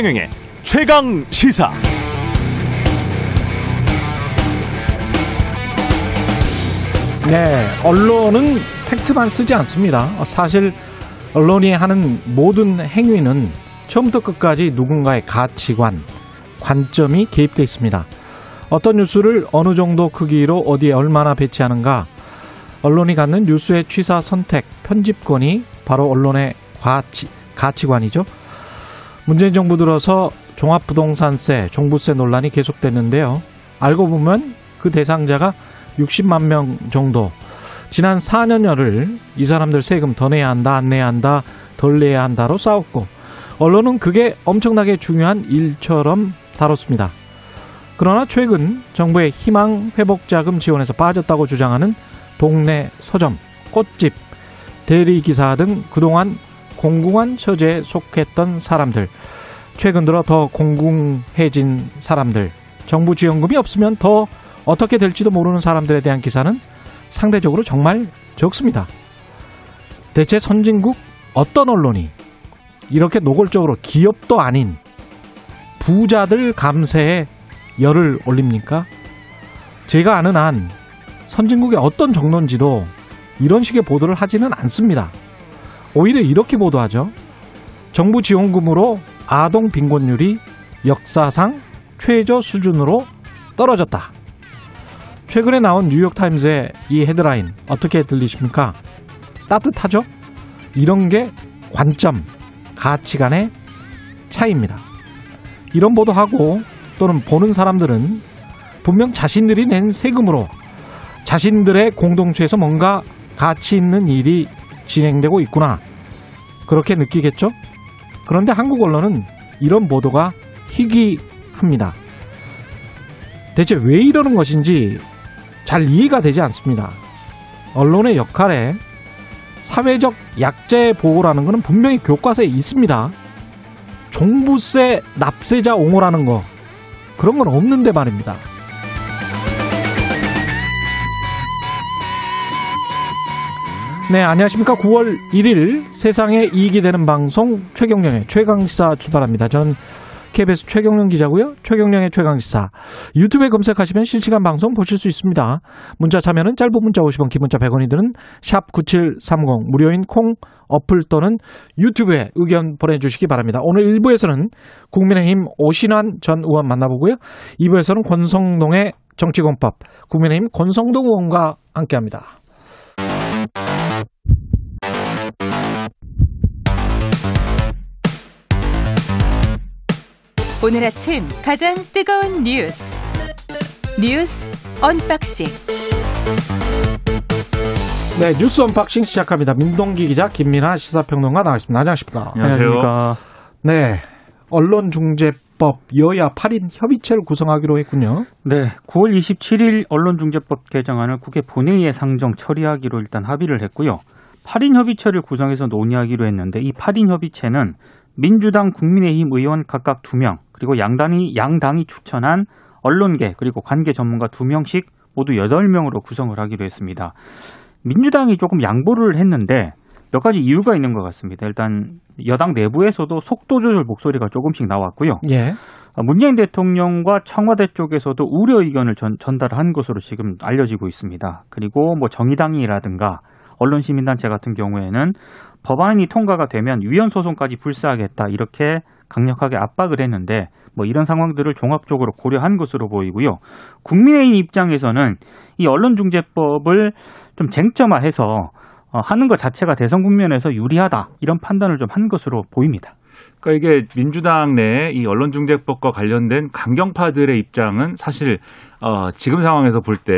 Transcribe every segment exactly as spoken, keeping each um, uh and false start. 최경영의 최강시사. 네, 언론은 팩트만 쓰지 않습니다. 사실 언론이 하는 모든 행위는 처음부터 끝까지 누군가의 가치관, 관점이 개입되어 있습니다. 어떤 뉴스를 어느 정도 크기로 어디에 얼마나 배치하는가, 언론이 갖는 뉴스의 취사 선택, 편집권이 바로 언론의 가치, 가치관이죠. 문재인 정부 들어서 종합부동산세, 종부세 논란이 계속됐는데요. 알고 보면 그 대상자가 육십만 명 정도, 지난 사 년여를 이 사람들 세금 더 내야 한다, 안 내야 한다, 덜 내야 한다로 싸웠고, 언론은 그게 엄청나게 중요한 일처럼 다뤘습니다. 그러나 최근 정부의 희망 회복자금 지원에서 빠졌다고 주장하는 동네 서점, 꽃집, 대리기사 등 그동안 공공한 처지에 속했던 사람들, 최근 들어 더 공공해진 사람들, 정부 지원금이 없으면 더 어떻게 될지도 모르는 사람들에 대한 기사는 상대적으로 정말 적습니다. 대체 선진국 어떤 언론이 이렇게 노골적으로 기업도 아닌 부자들 감세에 열을 올립니까? 제가 아는 한 선진국의 어떤 정론지도 이런 식의 보도를 하지는 않습니다. 오히려 이렇게 보도하죠. 정부 지원금으로 아동 빈곤율이 역사상 최저 수준으로 떨어졌다. 최근에 나온 뉴욕타임스의 이 헤드라인 어떻게 들리십니까? 따뜻하죠? 이런 게 관점, 가치관의 차이입니다. 이런 보도하고 또는 보는 사람들은 분명 자신들이 낸 세금으로 자신들의 공동체에서 뭔가 가치 있는 일이 진행되고 있구나, 그렇게 느끼겠죠? 그런데 한국 언론은 이런 보도가 희귀합니다. 대체 왜 이러는 것인지 잘 이해가 되지 않습니다. 언론의 역할에 사회적 약자의 보호라는 것은 분명히 교과서에 있습니다. 종부세 납세자 옹호라는 거, 그런 건 없는데 말입니다. 네, 안녕하십니까. 구월 일일 세상에 이익이 되는 방송 최경령의 최강시사 출발합니다. 전 케이비에스 최경령 기자고요. 최경령의 최강시사 유튜브에 검색하시면 실시간 방송 보실 수 있습니다. 문자 참여는 짧은 문자 오십 원, 긴 문자 백 원이 드는 샵 구칠삼공, 무료인 콩 어플 또는 유튜브에 의견 보내주시기 바랍니다. 오늘 일 부에서는 국민의힘 오신환 전 의원 만나보고요. 이 부에서는 권성동의 정치공법, 국민의힘 권성동 의원과 함께합니다. 오늘 아침 가장 뜨거운 뉴스 뉴스 언박싱. 네, 뉴스 언박싱 시작합니다. 민동기 기자, 김민아 시사평론가 나와있습니다. 안녕하십니까? 안녕하십니까? 네, 언론중재법 여야 팔 인 협의체를 구성하기로 했군요. 네, 구월 이십칠일 언론중재법 개정안을 국회 본회의에 상정 처리하기로 일단 합의를 했고요. 팔 인 협의체를 구성해서 논의하기로 했는데, 이 팔 인 협의체는 민주당, 국민의힘 의원 각각 두 명, 그리고 양당이, 양당이 추천한 언론계, 그리고 관계 전문가 두 명씩 모두 여덟 명으로 구성을 하기로 했습니다. 민주당이 조금 양보를 했는데 몇 가지 이유가 있는 것 같습니다. 일단 여당 내부에서도 속도 조절 목소리가 조금씩 나왔고요. 예. 문재인 대통령과 청와대 쪽에서도 우려 의견을 전, 전달한 것으로 지금 알려지고 있습니다. 그리고 뭐 정의당이라든가 언론시민단체 같은 경우에는 법안이 통과가 되면 위헌소송까지 불사하겠다, 이렇게 강력하게 압박을 했는데 뭐 이런 상황들을 종합적으로 고려한 것으로 보이고요. 국민의힘 입장에서는 이 언론중재법을 좀 쟁점화해서 하는 것 자체가 대선 국면에서 유리하다, 이런 판단을 좀 한 것으로 보입니다. 그러니까 이게 민주당 내 이 언론중재법과 관련된 강경파들의 입장은 사실 어, 지금 상황에서 볼 때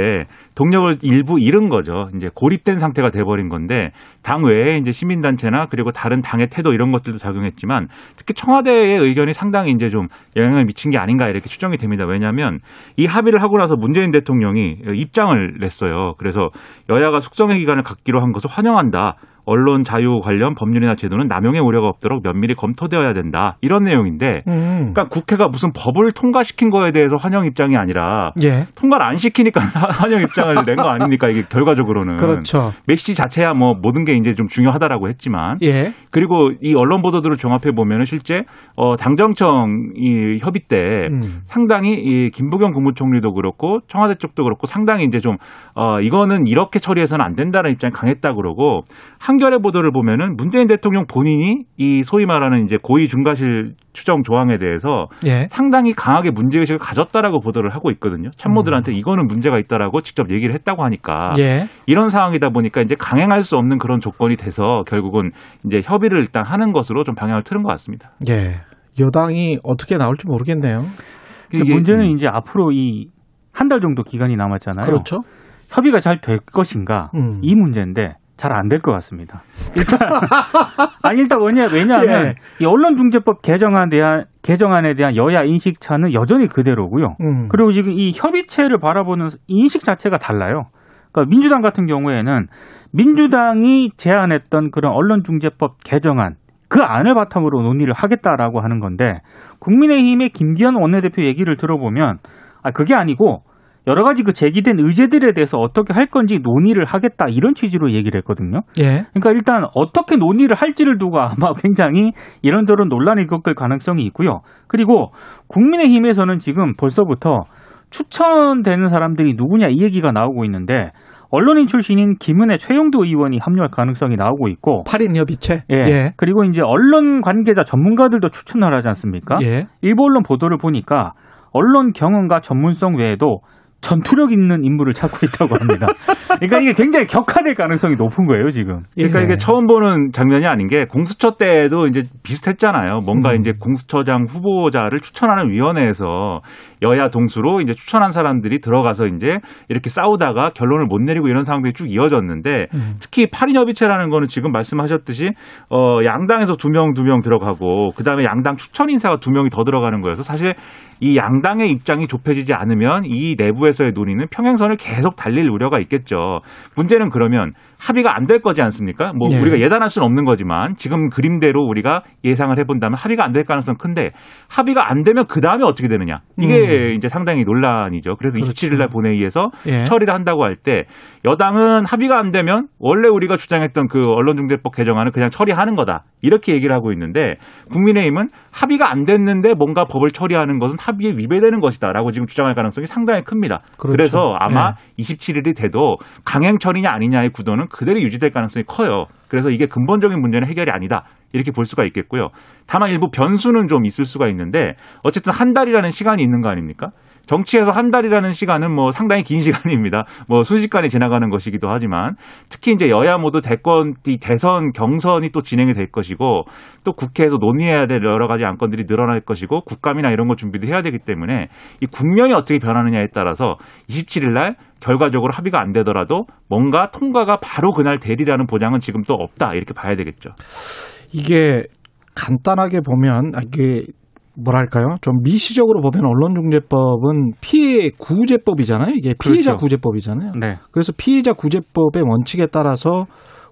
동력을 일부 잃은 거죠. 이제 고립된 상태가 돼버린 건데, 당 외에 이제 시민단체나 그리고 다른 당의 태도 이런 것들도 작용했지만 특히 청와대의 의견이 상당히 이제 좀 영향을 미친 게 아닌가 이렇게 추정이 됩니다. 왜냐하면 이 합의를 하고 나서 문재인 대통령이 입장을 냈어요. 그래서 여야가 숙성의 기간을 갖기로 한 것을 환영한다. 언론 자유 관련 법률이나 제도는 남용의 우려가 없도록 면밀히 검토되어야 된다. 이런 내용인데 음. 그러니까 국회가 무슨 법을 통과시킨 거에 대해서 환영 입장이 아니라 예. 통과를 안 시키니까 환영 입장을 낸 거 아닙니까? 이게 결과적으로는. 그렇죠. 메시지 자체야 뭐 모든 게 이제 좀 중요하다라고 했지만 예. 그리고 이 언론 보도들을 종합해 보면은 실제 어 당정청 이 협의 때 음. 상당히 이 김부겸 국무총리도 그렇고 청와대 쪽도 그렇고 상당히 이제 좀 어 이거는 이렇게 처리해서는 안 된다는 입장이 강했다 그러고 한겨레 보도를 보면은 문재인 대통령 본인이 이 소위 말하는 이제 고의 중과실 추정 조항에 대해서 예. 상당히 강하게 문제의식을 가졌다라고 보도를 하고 있거든요. 참모들한테 음. 이거는 문제가 있다라고 직접 얘기를 했다고 하니까 예. 이런 상황이다 보니까 이제 강행할 수 없는 그런 조건이 돼서 결국은 이제 협의를 일단 하는 것으로 좀 방향을 틀은 것 같습니다. 예. 여당이 어떻게 나올지 모르겠네요. 근데 문제는 음. 이제 앞으로 이 한 달 정도 기간이 남았잖아요. 그렇죠. 협의가 잘 될 것인가 음. 이 문제인데. 잘 안 될 것 같습니다. 일단 아니 일단 왜냐 왜냐하면 예. 이 언론중재법 개정안에 대한 개정안에 대한 여야 인식 차는 여전히 그대로고요. 음. 그리고 지금 이 협의체를 바라보는 인식 자체가 달라요. 그러니까 민주당 같은 경우에는 민주당이 제안했던 그런 언론중재법 개정안 그 안을 바탕으로 논의를 하겠다라고 하는 건데 국민의힘의 김기현 원내대표 얘기를 들어보면 아 그게 아니고. 여러 가지 그 제기된 의제들에 대해서 어떻게 할 건지 논의를 하겠다 이런 취지로 얘기를 했거든요. 예. 그러니까 일단 어떻게 논의를 할지를 두고 아마 굉장히 이런저런 논란이 겪을 가능성이 있고요. 그리고 국민의힘에서는 지금 벌써부터 추천되는 사람들이 누구냐 이 얘기가 나오고 있는데 언론인 출신인 김은혜, 최용도 의원이 합류할 가능성이 나오고 있고. 팔 인 협의체? 예. 예. 그리고 이제 언론 관계자 전문가들도 추천을 하지 않습니까? 예. 일부 언론 보도를 보니까 언론 경험과 전문성 외에도 전투력 있는 인물을 찾고 있다고 합니다. 그러니까 이게 굉장히 격화될 가능성이 높은 거예요, 지금. 그러니까 예. 이게 처음 보는 장면이 아닌 게 공수처 때도 이제 비슷했잖아요. 뭔가 음. 이제 공수처장 후보자를 추천하는 위원회에서 여야 동수로 이제 추천한 사람들이 들어가서 이제 이렇게 싸우다가 결론을 못 내리고 이런 상황들이 쭉 이어졌는데 음. 특히 팔 인 협의체라는 거는 지금 말씀하셨듯이 어, 양당에서 두 명, 두 명 들어가고 그다음에 양당 추천 인사가 두 명이 더 들어가는 거여서 사실 이 양당의 입장이 좁혀지지 않으면 이 내부에서의 논의는 평행선을 계속 달릴 우려가 있겠죠. 문제는 그러면 합의가 안 될 거지 않습니까? 뭐 예. 우리가 예단할 수는 없는 거지만 지금 그림대로 우리가 예상을 해본다면 합의가 안 될 가능성은 큰데 합의가 안 되면 그 다음에 어떻게 되느냐. 이게 음. 이제 상당히 논란이죠. 그래서 그렇죠. 이십칠 일 날 본회의에서 예. 처리를 한다고 할 때 여당은 합의가 안 되면 원래 우리가 주장했던 그 언론중재법 개정안은 그냥 처리하는 거다. 이렇게 얘기를 하고 있는데 국민의힘은 합의가 안 됐는데 뭔가 법을 처리하는 것은 합의에 위배되는 것이다라고 지금 주장할 가능성이 상당히 큽니다. 그렇죠. 그래서 아마 예. 이십칠 일이 돼도 강행 처리냐 아니냐의 구도는 그대로 유지될 가능성이 커요. 그래서 이게 근본적인 문제는 해결이 아니다. 이렇게 볼 수가 있겠고요. 다만 일부 변수는 좀 있을 수가 있는데 어쨌든 한 달이라는 시간이 있는 거 아닙니까? 정치에서 한 달이라는 시간은 뭐 상당히 긴 시간입니다. 뭐 순식간에 지나가는 것이기도 하지만 특히 이제 여야 모두 대권, 이 대선 경선이 또 진행이 될 것이고 또 국회에서 논의해야 될 여러 가지 안건들이 늘어날 것이고 국감이나 이런 거 준비도 해야 되기 때문에 이 국면이 어떻게 변하느냐에 따라서 이십칠 일 날 결과적으로 합의가 안 되더라도 뭔가 통과가 바로 그날 되리라는 보장은 지금 또 없다 이렇게 봐야 되겠죠. 이게 간단하게 보면 이게 뭐랄까요? 좀 미시적으로 보면 언론중재법은 피해 구제법이잖아요. 이게 피해자 그렇죠. 구제법이잖아요. 네. 그래서 피해자 구제법의 원칙에 따라서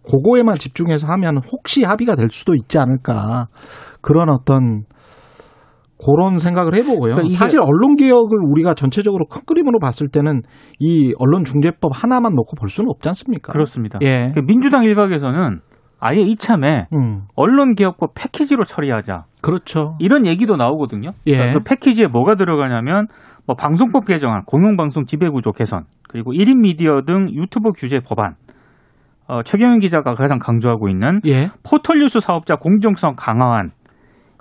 그거에만 집중해서 하면 혹시 합의가 될 수도 있지 않을까 그런 어떤 그런 생각을 해보고요. 그러니까 사실 언론개혁을 우리가 전체적으로 큰 그림으로 봤을 때는 이 언론중재법 하나만 놓고 볼 수는 없지 않습니까? 그렇습니다. 예. 그러니까 민주당 일각에서는 아예 이참에 음. 언론개혁법 패키지로 처리하자. 그렇죠. 이런 얘기도 나오거든요. 예. 그러니까 그 패키지에 뭐가 들어가냐면 뭐 방송법 개정안, 공영방송 지배구조 개선, 그리고 일 인 미디어 등 유튜브 규제 법안, 어, 최경영 기자가 가장 강조하고 있는 예. 포털뉴스 사업자 공정성 강화안,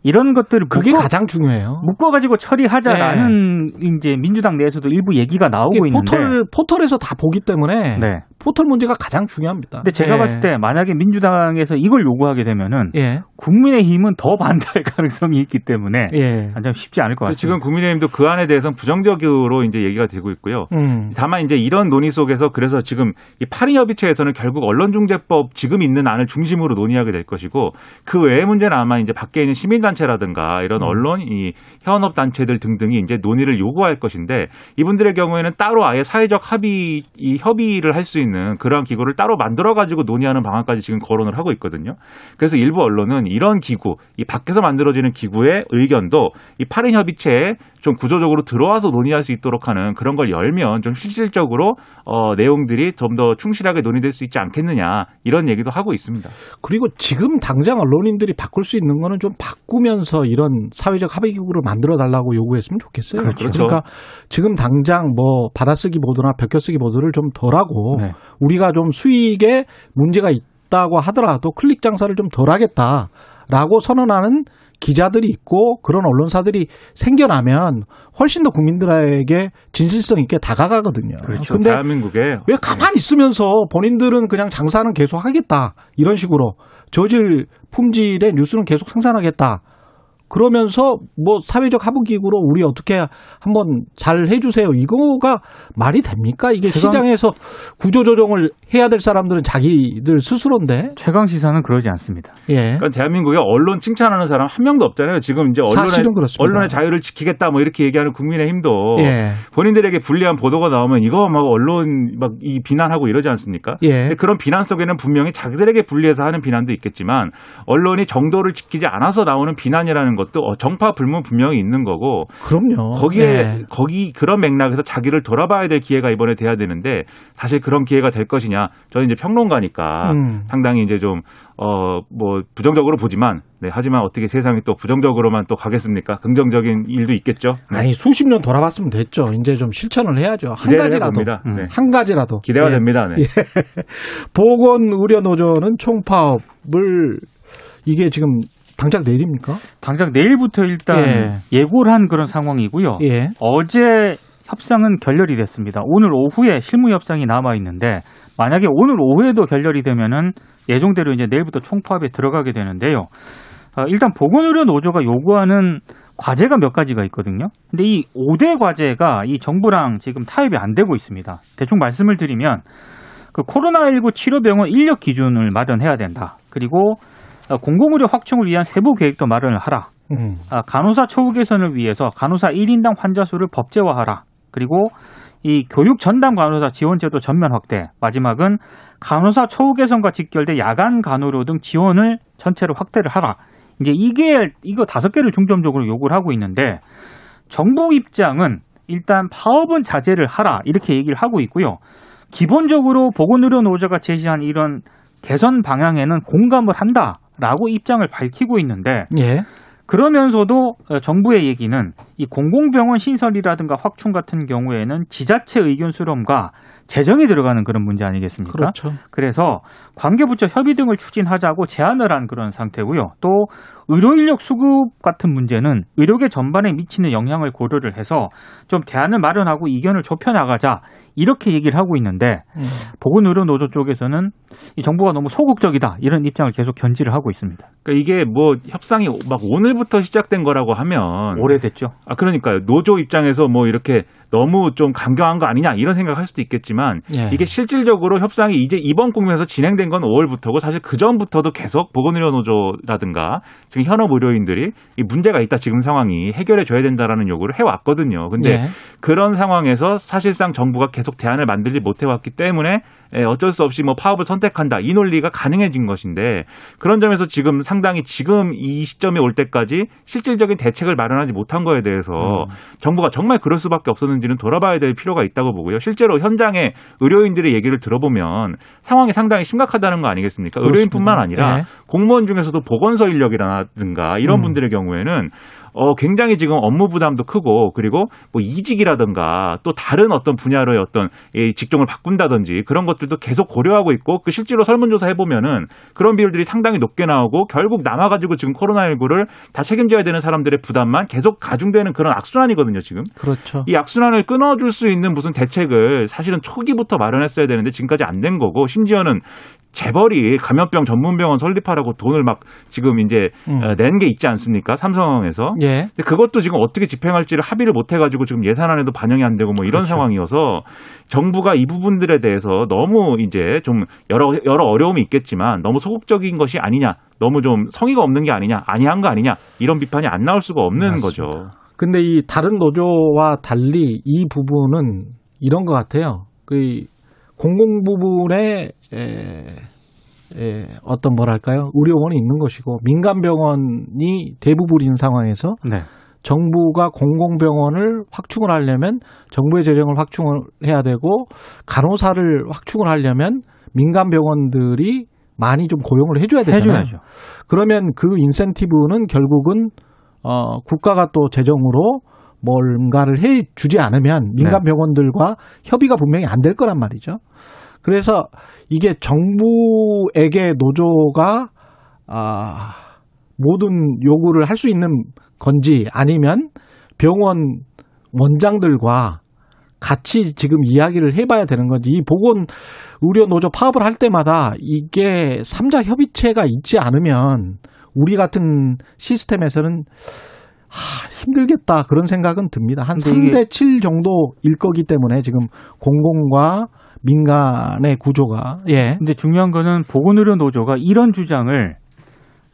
이런 것들을 그게 묶어, 가장 중요해요. 묶어가지고 처리하자라는 네. 이제 민주당 내에서도 일부 얘기가 나오고 있는데 포털 포털에서 다 보기 때문에 네. 포털 문제가 가장 중요합니다. 근데 제가 네. 봤을 때 만약에 민주당에서 이걸 요구하게 되면은 네. 국민의힘은 더 반대할 가능성이 있기 때문에 네. 완전 쉽지 않을 것 같습니다. 지금 국민의힘도 그 안에 대해서는 부정적으로 이제 얘기가 되고 있고요. 음. 다만 이제 이런 논의 속에서 그래서 지금 이 팔 인 협의체에서는 결국 언론중재법 지금 있는 안을 중심으로 논의하게 될 것이고 그 외의 문제는 아마 이제 밖에 있는 시민 단체라든가 이런 언론, 이 현업 단체들 등등이 이제 논의를 요구할 것인데 이분들의 경우에는 따로 아예 사회적 합의, 이 협의를 할 수 있는 있는 그런 기구를 따로 만들어가지고 논의하는 방안까지 지금 거론을 하고 있거든요. 그래서 일부 언론은 이런 기구, 이 밖에서 만들어지는 기구의 의견도 이 팔 인 협의체에 좀 구조적으로 들어와서 논의할 수 있도록 하는 그런 걸 열면 좀 실질적으로 어, 내용들이 좀 더 충실하게 논의될 수 있지 않겠느냐 이런 얘기도 하고 있습니다. 그리고 지금 당장 언론인들이 바꿀 수 있는 거는 좀 바꾸면서 이런 사회적 합의기구를 만들어달라고 요구했으면 좋겠어요. 그렇죠. 그렇죠. 그러니까 지금 당장 뭐 받아쓰기 보도나 베껴쓰기 보도를 좀 덜하고 네. 우리가 좀 수익에 문제가 있다고 하더라도 클릭 장사를 좀 덜하겠다라고 선언하는 기자들이 있고 그런 언론사들이 생겨나면 훨씬 더 국민들에게 진실성 있게 다가가거든요. 그렇죠. 근데 대한민국에. 왜 가만히 있으면서 본인들은 그냥 장사는 계속 하겠다. 이런 식으로 저질 품질의 뉴스는 계속 생산하겠다. 그러면서 뭐 사회적 합의기구로 우리 어떻게 한번 잘 해주세요. 이거가 말이 됩니까? 이게 최강, 시장에서 구조조정을 해야 될 사람들은 자기들 스스로인데. 최강시사는 그러지 않습니다. 예. 그러니까 대한민국에 언론 칭찬하는 사람 한 명도 없잖아요. 지금 이제 언론의, 언론의 자유를 지키겠다 뭐 이렇게 얘기하는 국민의힘도 예. 본인들에게 불리한 보도가 나오면 이거 막 언론 막 이 비난하고 이러지 않습니까? 예. 근데 그런 비난 속에는 분명히 자기들에게 불리해서 하는 비난도 있겠지만 언론이 정도를 지키지 않아서 나오는 비난이라는 것도 정파 불문 분명히 있는 거고 그럼요. 거기에 네. 거기 그런 맥락에서 자기를 돌아봐야 될 기회가 이번에 돼야 되는데 사실 그런 기회가 될 것이냐 저는 이제 평론가니까 음. 상당히 이제 좀 어 뭐 부정적으로 보지만 네, 하지만 어떻게 세상이 또 부정적으로만 또 가겠습니까? 긍정적인 일도 있겠죠. 네. 아니 수십 년 돌아봤으면 됐죠. 이제 좀 실천을 해야죠. 한 가지라도 음. 네. 한 가지라도 기대가 예. 됩니다. 네. 예. 보건의료노조는 총파업을 이게 지금. 당장 내일입니까? 당장 내일부터 일단 예. 예고를 한 그런 상황이고요. 예. 어제 협상은 결렬이 됐습니다. 오늘 오후에 실무 협상이 남아 있는데 만약에 오늘 오후에도 결렬이 되면은 예정대로 이제 내일부터 총파업에 들어가게 되는데요. 어, 일단 보건의료 노조가 요구하는 과제가 몇 가지가 있거든요. 근데 이 오 대 과제가 이 정부랑 지금 타협이 안 되고 있습니다. 대충 말씀을 드리면 그 코로나십구 치료 병원 인력 기준을 마련해야 된다. 그리고 공공의료 확충을 위한 세부 계획도 마련을 하라. 음. 간호사 처우 개선을 위해서 간호사 일 인당 환자 수를 법제화하라. 그리고 이 교육 전담 간호사 지원제도 전면 확대. 마지막은 간호사 처우 개선과 직결돼 야간 간호료 등 지원을 전체로 확대를 하라. 이제 이게 이거 다섯 개를 중점적으로 요구를 하고 있는데 정부 입장은 일단 파업은 자제를 하라 이렇게 얘기를 하고 있고요. 기본적으로 보건의료 노조가 제시한 이런 개선 방향에는 공감을 한다. 라고 입장을 밝히고 있는데 예. 그러면서도 정부의 얘기는 이 공공병원 신설이라든가 확충 같은 경우에는 지자체 의견 수렴과 재정이 들어가는 그런 문제 아니겠습니까? 그렇죠. 그래서 관계부처 협의 등을 추진하자고 제안을 한 그런 상태고요. 또 의료인력 수급 같은 문제는 의료계 전반에 미치는 영향을 고려를 해서 좀 대안을 마련하고 이견을 좁혀나가자 이렇게 얘기를 하고 있는데 음. 보건의료노조 쪽에서는 이 정부가 너무 소극적이다 이런 입장을 계속 견지를 하고 있습니다. 그러니까 이게 뭐 협상이 막 오늘부터 시작된 거라고 하면 오래됐죠. 아 그러니까요. 노조 입장에서 뭐 이렇게 너무 좀 강경한 거 아니냐 이런 생각할 수도 있겠지만 예. 이게 실질적으로 협상이 이제 이번 국면에서 진행된 건 오월부터고 사실 그 전부터도 계속 보건의료노조라든가 지금 현업 의료인들이 이 문제가 있다 지금 상황이 해결해 줘야 된다라는 요구를 해왔거든요. 근데 예. 그런 상황에서 사실상 정부가 계속 대안을 만들지 못해왔기 때문에 어쩔 수 없이 뭐 파업을 선택한다 이 논리가 가능해진 것인데 그런 점에서 지금 상당히 지금 이 시점에 올 때까지 실질적인 대책을 마련하지 못한 거에 대해서 음. 정부가 정말 그럴 수밖에 없었는데 지는 돌아봐야 될 필요가 있다고 보고요. 실제로 현장의 의료인들의 얘기를 들어보면 상황이 상당히 심각하다는 거 아니겠습니까? 그렇습니다. 의료인뿐만 아니라 네. 공무원 중에서도 보건소 인력이라든가 이런 음. 분들의 경우에는 어, 굉장히 지금 업무 부담도 크고 그리고 뭐 이직이라든가 또 다른 어떤 분야로의 어떤 이 직종을 바꾼다든지 그런 것들도 계속 고려하고 있고 그 실제로 설문조사 해보면은 그런 비율들이 상당히 높게 나오고 결국 남아가지고 지금 코로나십구를 다 책임져야 되는 사람들의 부담만 계속 가중되는 그런 악순환이거든요, 지금. 그렇죠. 이 악순환을 끊어줄 수 있는 무슨 대책을 사실은 초기부터 마련했어야 되는데 지금까지 안 된 거고 심지어는 재벌이 감염병 전문병원 설립하라고 돈을 막 지금 이제 음. 낸 게 있지 않습니까? 삼성에서. 예. 근데 그것도 지금 어떻게 집행할지를 합의를 못 해가지고 지금 예산안에도 반영이 안 되고 뭐 이런 그렇죠. 상황이어서 정부가 이 부분들에 대해서 너무 이제 좀 여러 여러 어려움이 있겠지만 너무 소극적인 것이 아니냐, 너무 좀 성의가 없는 게 아니냐, 아니한 거 아니냐 이런 비판이 안 나올 수가 없는 맞습니다. 거죠. 근데 이 다른 노조와 달리 이 부분은 이런 것 같아요. 그 공공 부분에 에, 에, 어떤 뭐랄까요? 의료원이 있는 것이고 민간병원이 대부분인 상황에서 네. 정부가 공공병원을 확충을 하려면 정부의 재정을 확충을 해야 되고 간호사를 확충을 하려면 민간병원들이 많이 좀 고용을 해줘야 되잖아요. 해줘야죠. 그러면 그 인센티브는 결국은 어, 국가가 또 재정으로 뭔가를 해주지 않으면 민간병원들과 네. 협의가 분명히 안 될 거란 말이죠. 그래서 이게 정부에게 노조가 아, 모든 요구를 할 수 있는 건지 아니면 병원 원장들과 같이 지금 이야기를 해봐야 되는 건지 이 보건 의료노조 파업을 할 때마다 이게 삼자 협의체가 있지 않으면 우리 같은 시스템에서는 아, 힘들겠다 그런 생각은 듭니다. 한 삼 대 칠 정도일 거기 때문에 지금 공공과 민간의 구조가. 예. 근데 중요한 거는 보건의료노조가 이런 주장을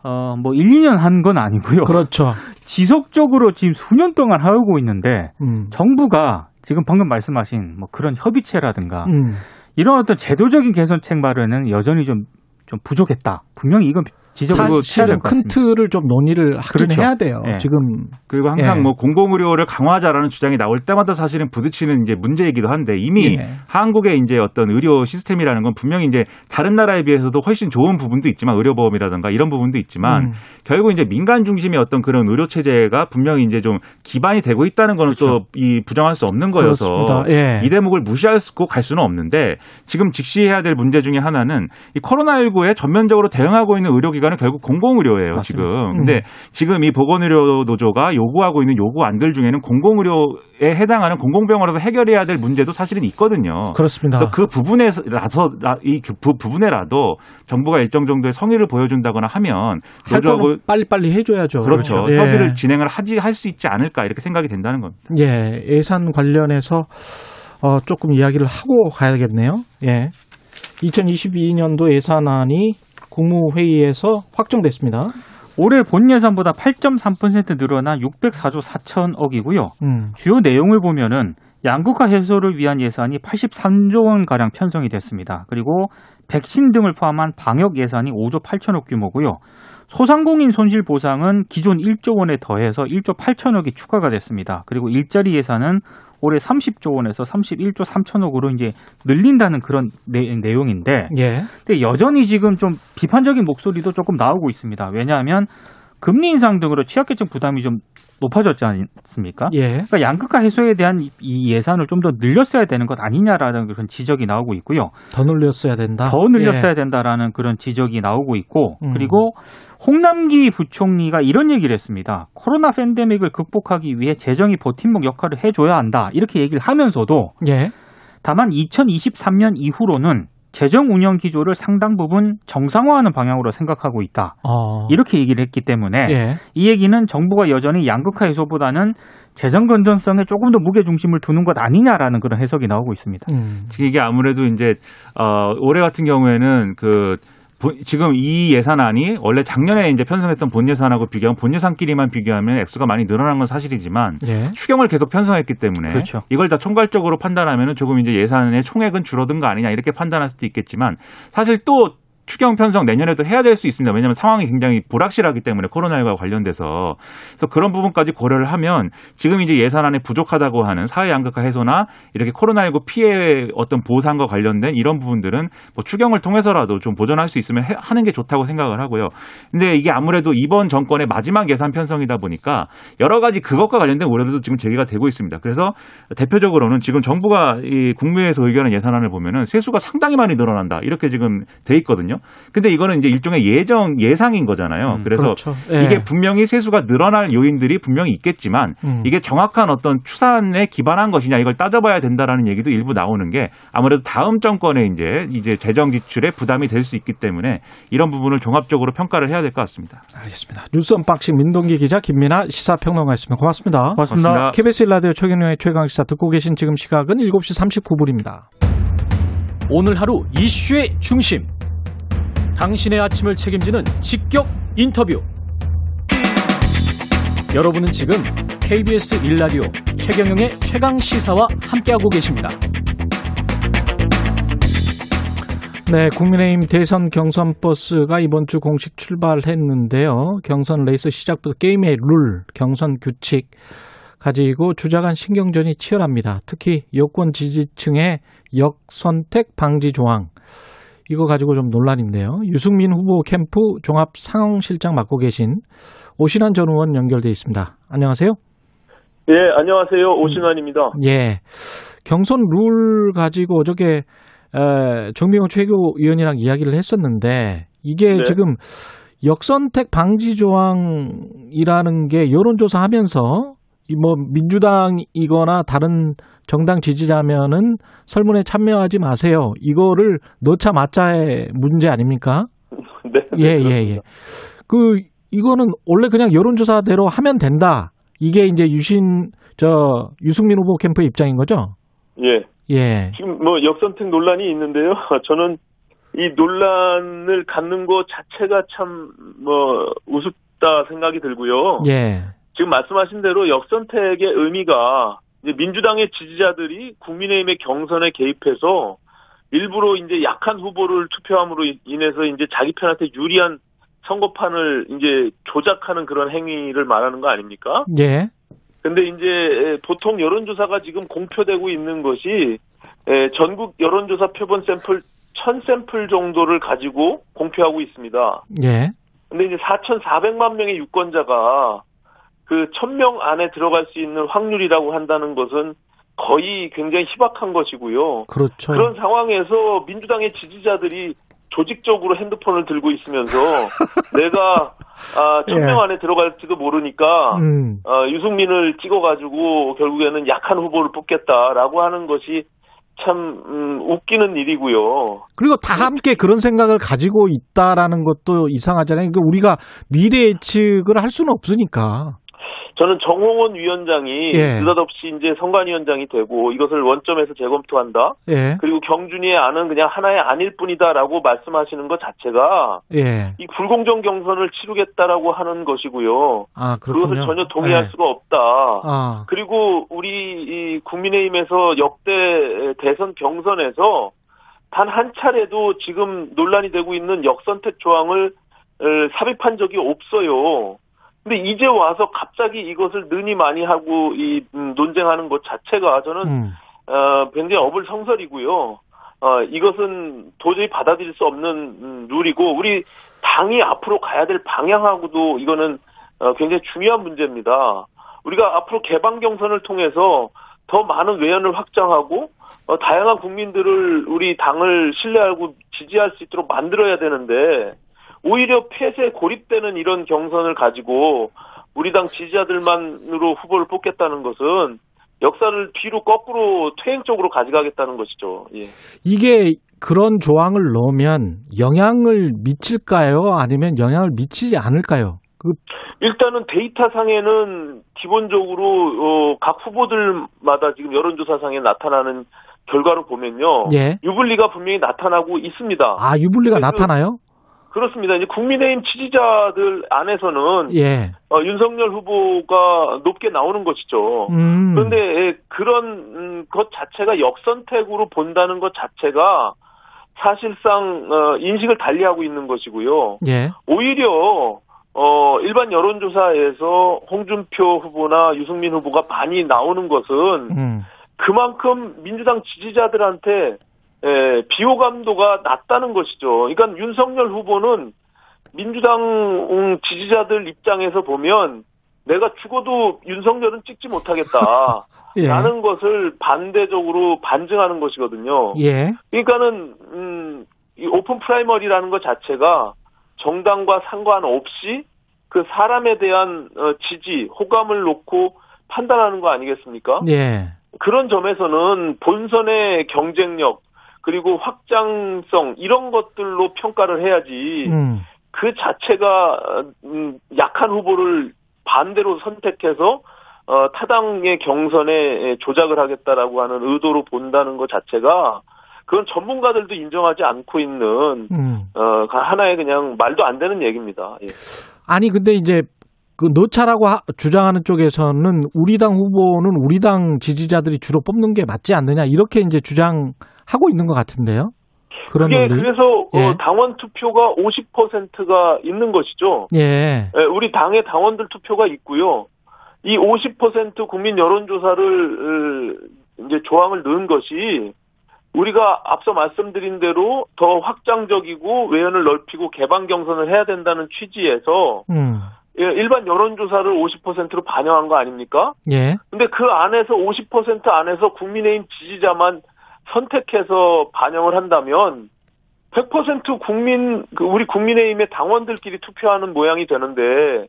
어, 뭐 일, 이 년 한 건 아니고요. 그렇죠. 지속적으로 지금 수년 동안 하고 있는데 음. 정부가 지금 방금 말씀하신 뭐 그런 협의체라든가 음. 이런 어떤 제도적인 개선책 마련은 여전히 좀, 좀 부족했다. 분명히 이건 지적으로 사실은 큰 틀을 좀 논의를 하긴 그렇죠. 해야 돼요. 예. 지금 그리고 항상 예. 뭐 공공의료를 강화하자라는 주장이 나올 때마다 사실은 부딪히는 이제 문제이기도 한데 이미 예. 한국의 이제 어떤 의료 시스템이라는 건 분명히 이제 다른 나라에 비해서도 훨씬 좋은 부분도 있지만 의료보험이라든가 이런 부분도 있지만 음. 결국 이제 민간 중심의 어떤 그런 의료 체제가 분명히 이제 좀 기반이 되고 있다는 거는 그렇죠. 또 이 부정할 수 없는 거여서 예. 이 대목을 무시하고 갈 수는 없는데 지금 직시해야 될 문제 중에 하나는 이 코로나십구에 전면적으로 대응하고 있는 의료기관 는 결국 공공의료예요. 맞습니다. 지금. 근데 음. 지금 이 보건의료노조가 요구하고 있는 요구 안들 중에는 공공의료에 해당하는 공공병원에서 해결해야 될 문제도 사실은 있거든요. 그렇습니다. 그래서 그 부분에라서 이 부분에라도 정부가 일정 정도의 성의를 보여준다거나 하면 노조하고 빨리빨리 해줘야죠. 그렇죠. 그렇죠. 예. 협의를 진행을 하지 할 수 있지 않을까 이렇게 생각이 된다는 겁니다. 예, 예산 관련해서 어, 조금 이야기를 하고 가야겠네요. 예, 이천이십이 년도 예산안이 국무회의에서 확정됐습니다. 올해 본 예산보다 팔 점 삼 퍼센트 늘어난 육백사조 사천억이고요. 음. 주요 내용을 보면은 양극화 해소를 위한 예산이 팔십삼조 원 가량 편성이 됐습니다. 그리고 백신 등을 포함한 방역 예산이 오조 팔천억 규모고요. 소상공인 손실 보상은 기존 일조 원에 더해서 일조 팔천억이 추가가 됐습니다. 그리고 일자리 예산은 올해 삼십조 원에서 삼십일조 삼천억으로 이제 늘린다는 그런 내, 내용인데, 예. 근데 여전히 지금 좀 비판적인 목소리도 조금 나오고 있습니다. 왜냐하면 금리 인상 등으로 취약계층 부담이 좀 높아졌지 않습니까? 예. 그러니까 양극화 해소에 대한 이 예산을 좀 더 늘렸어야 되는 것 아니냐라는 그런 지적이 나오고 있고요. 더 늘렸어야 된다. 더 늘렸어야 예. 된다라는 그런 지적이 나오고 있고, 음. 그리고 홍남기 부총리가 이런 얘기를 했습니다. 코로나 팬데믹을 극복하기 위해 재정이 버팀목 역할을 해줘야 한다. 이렇게 얘기를 하면서도, 예. 다만 이천이십삼 년 이후로는 재정 운영 기조를 상당 부분 정상화하는 방향으로 생각하고 있다. 어. 이렇게 얘기를 했기 때문에 예. 이 얘기는 정부가 여전히 양극화 해소보다는 재정 건전성에 조금 더 무게 중심을 두는 것 아니냐라는 그런 해석이 나오고 있습니다. 음. 이게 아무래도 이제 어, 올해 같은 경우에는 그. 지금 이 예산안이 원래 작년에 이제 편성했던 본 예산하고 비교하면 본 예산끼리만 비교하면 액수가 많이 늘어난 건 사실이지만 예. 추경을 계속 편성했기 때문에 그렇죠. 이걸 다 총괄적으로 판단하면 조금 이제 예산의 총액은 줄어든 거 아니냐 이렇게 판단할 수도 있겠지만 사실 또 추경 편성 내년에도 해야 될 수 있습니다. 왜냐하면 상황이 굉장히 불확실하기 때문에 코로나십구와 관련돼서 그래서 그런 부분까지 고려를 하면 지금 이제 예산안에 부족하다고 하는 사회 양극화 해소나 이렇게 코로나십구 피해 어떤 보상과 관련된 이런 부분들은 뭐 추경을 통해서라도 좀 보전할 수 있으면 해, 하는 게 좋다고 생각을 하고요. 근데 이게 아무래도 이번 정권의 마지막 예산 편성이다 보니까 여러 가지 그것과 관련된 우려도 지금 제기가 되고 있습니다. 그래서 대표적으로는 지금 정부가 이 국무회의에서 의결한 예산안을 보면은 세수가 상당히 많이 늘어난다 이렇게 지금 돼 있거든요. 근데 이거는 이제 일종의 예정 예상인 거잖아요. 그래서 그렇죠. 예. 이게 분명히 세수가 늘어날 요인들이 분명히 있겠지만 음. 이게 정확한 어떤 추산에 기반한 것이냐 이걸 따져봐야 된다라는 얘기도 일부 나오는 게 아무래도 다음 정권의 이제 이제 재정 지출에 부담이 될 수 있기 때문에 이런 부분을 종합적으로 평가를 해야 될 것 같습니다. 알겠습니다. 뉴스 언박싱 민동기 기자 김민아 시사평론가였습니다. 고맙습니다. 고맙습니다. 고맙습니다. 케이비에스 일 라디오 최경영의 최강시사 듣고 계신 지금 시각은 일곱 시 삼십구 분입니다. 오늘 하루 이슈의 중심. 당신의 아침을 책임지는 직격 인터뷰. 여러분은 지금 케이비에스 일 라디오 최경영의 최강 시사와 함께하고 계십니다. 네, 국민의힘 대선 경선 버스가 이번 주 공식 출발했는데요. 경선 레이스 시작부터 게임의 룰, 경선 규칙 가지고 주자 간 신경전이 치열합니다. 특히 여권 지지층의 역선택 방지 조항, 이거 가지고 좀 논란인데요. 유승민 후보 캠프 종합상황실장 맡고 계신 오신환 전 의원 연결돼 있습니다. 안녕하세요. 예, 안녕하세요. 오신환입니다. 예, 경선 룰 가지고 어저께 에, 정미영 최고위원이랑 이야기를 했었는데 이게 네. 지금 역선택 방지 조항이라는 게 여론조사하면서 뭐 민주당이거나 다른 정당 지지자면은 설문에 참여하지 마세요. 이거를 넣자마자의 문제 아닙니까? 네. 예, 네, 예, 예. 그 이거는 원래 그냥 여론조사대로 하면 된다. 이게 이제 유신 저 유승민 후보 캠프의 입장인 거죠? 예. 예. 지금 뭐 역선택 논란이 있는데요. 저는 이 논란을 갖는 것 자체가 참 뭐 우습다 생각이 들고요. 예. 지금 말씀하신 대로 역선택의 의미가 이제 민주당의 지지자들이 국민의힘의 경선에 개입해서 일부러 이제 약한 후보를 투표함으로 인해서 이제 자기 편한테 유리한 선거판을 이제 조작하는 그런 행위를 말하는 거 아닙니까? 예. 근데 이제 보통 여론조사가 지금 공표되고 있는 것이 전국 여론조사 표본 샘플 천 샘플 정도를 가지고 공표하고 있습니다. 예. 근데 이제 사천사백만 명의 유권자가 그 천 명 안에 들어갈 수 있는 확률이라고 한다는 것은 거의 굉장히 희박한 것이고요. 그렇죠. 그런 상황에서 민주당의 지지자들이 조직적으로 핸드폰을 들고 있으면서 내가 아, 천 명 예. 안에 들어갈지도 모르니까 음. 어, 유승민을 찍어가지고 결국에는 약한 후보를 뽑겠다라고 하는 것이 참 음, 웃기는 일이고요. 그리고 다 함께 그런 생각을 가지고 있다라는 것도 이상하잖아요. 그러니까 우리가 미래 예측을 할 수는 없으니까. 저는 정홍원 위원장이 예. 느닷없이 이제 선관위원장이 되고 이것을 원점에서 재검토한다. 예. 그리고 경준이의 안은 그냥 하나의 안일 뿐이다라고 말씀하시는 것 자체가 예. 이 불공정 경선을 치르겠다라고 하는 것이고요. 아, 그것을 전혀 동의할 예. 수가 없다. 아. 그리고 우리 이 국민의힘에서 역대 대선 경선에서 단 한 차례도 지금 논란이 되고 있는 역선택 조항을 삽입한 적이 없어요. 근데 이제 와서 갑자기 이것을 느니 많이 하고 이 논쟁하는 것 자체가 저는 음. 어, 굉장히 어불성설이고요. 어, 이것은 도저히 받아들일 수 없는 음, 룰이고 우리 당이 앞으로 가야 될 방향하고도 이거는 어, 굉장히 중요한 문제입니다. 우리가 앞으로 개방 경선을 통해서 더 많은 외연을 확장하고 어, 다양한 국민들을 우리 당을 신뢰하고 지지할 수 있도록 만들어야 되는데 오히려 폐쇄 고립되는 이런 경선을 가지고 우리 당 지지자들만으로 후보를 뽑겠다는 것은 역사를 뒤로 거꾸로 퇴행적으로 가져가겠다는 것이죠. 예. 이게 그런 조항을 넣으면 영향을 미칠까요? 아니면 영향을 미치지 않을까요? 그... 일단은 데이터상에는 기본적으로 어, 각 후보들마다 지금 여론조사상에 나타나는 결과를 보면요. 예. 유불리가 분명히 나타나고 있습니다. 아, 유불리가 나타나요? 그렇습니다. 이제 국민의힘 지지자들 안에서는 예. 어, 윤석열 후보가 높게 나오는 것이죠. 음. 그런데 그런 것 자체가 역선택으로 본다는 것 자체가 사실상 어, 인식을 달리하고 있는 것이고요. 예. 오히려 어, 일반 여론조사에서 홍준표 후보나 유승민 후보가 많이 나오는 것은 음. 그만큼 민주당 지지자들한테 예, 비호감도가 낮다는 것이죠. 그러니까 윤석열 후보는 민주당 지지자들 입장에서 보면 내가 죽어도 윤석열은 찍지 못하겠다. 예. 라는 것을 반대적으로 반증하는 것이거든요. 예. 그러니까는, 음, 이 오픈 프라이머리라는 것 자체가 정당과 상관없이 그 사람에 대한 지지, 호감을 놓고 판단하는 거 아니겠습니까? 예. 그런 점에서는 본선의 경쟁력, 그리고 확장성 이런 것들로 평가를 해야지 음. 그 자체가 약한 후보를 반대로 선택해서 타당의 경선에 조작을 하겠다라고 하는 의도로 본다는 것 자체가 그건 전문가들도 인정하지 않고 있는 음. 어, 하나의 그냥 말도 안 되는 얘기입니다. 예. 아니 근데 이제 그 노차라고 주장하는 쪽에서는 우리 당 후보는 우리 당 지지자들이 주로 뽑는 게 맞지 않느냐 이렇게 이제 주장 하고 있는 것 같은데요. 그게 그래서 예. 어, 당원 투표가 오십 퍼센트가 있는 것이죠. 예. 예, 우리 당의 당원들 투표가 있고요. 이 오십 퍼센트 국민 여론조사를 이제 조항을 넣은 것이 우리가 앞서 말씀드린 대로 더 확장적이고 외연을 넓히고 개방 경선을 해야 된다는 취지에서 음. 예, 일반 여론조사를 오십 퍼센트로 반영한 거 아닙니까? 예. 근데 그 안에서 오십 퍼센트 안에서 국민의힘 지지자만 선택해서 반영을 한다면 백 퍼센트 국민, 우리 국민의힘의 당원들끼리 투표하는 모양이 되는데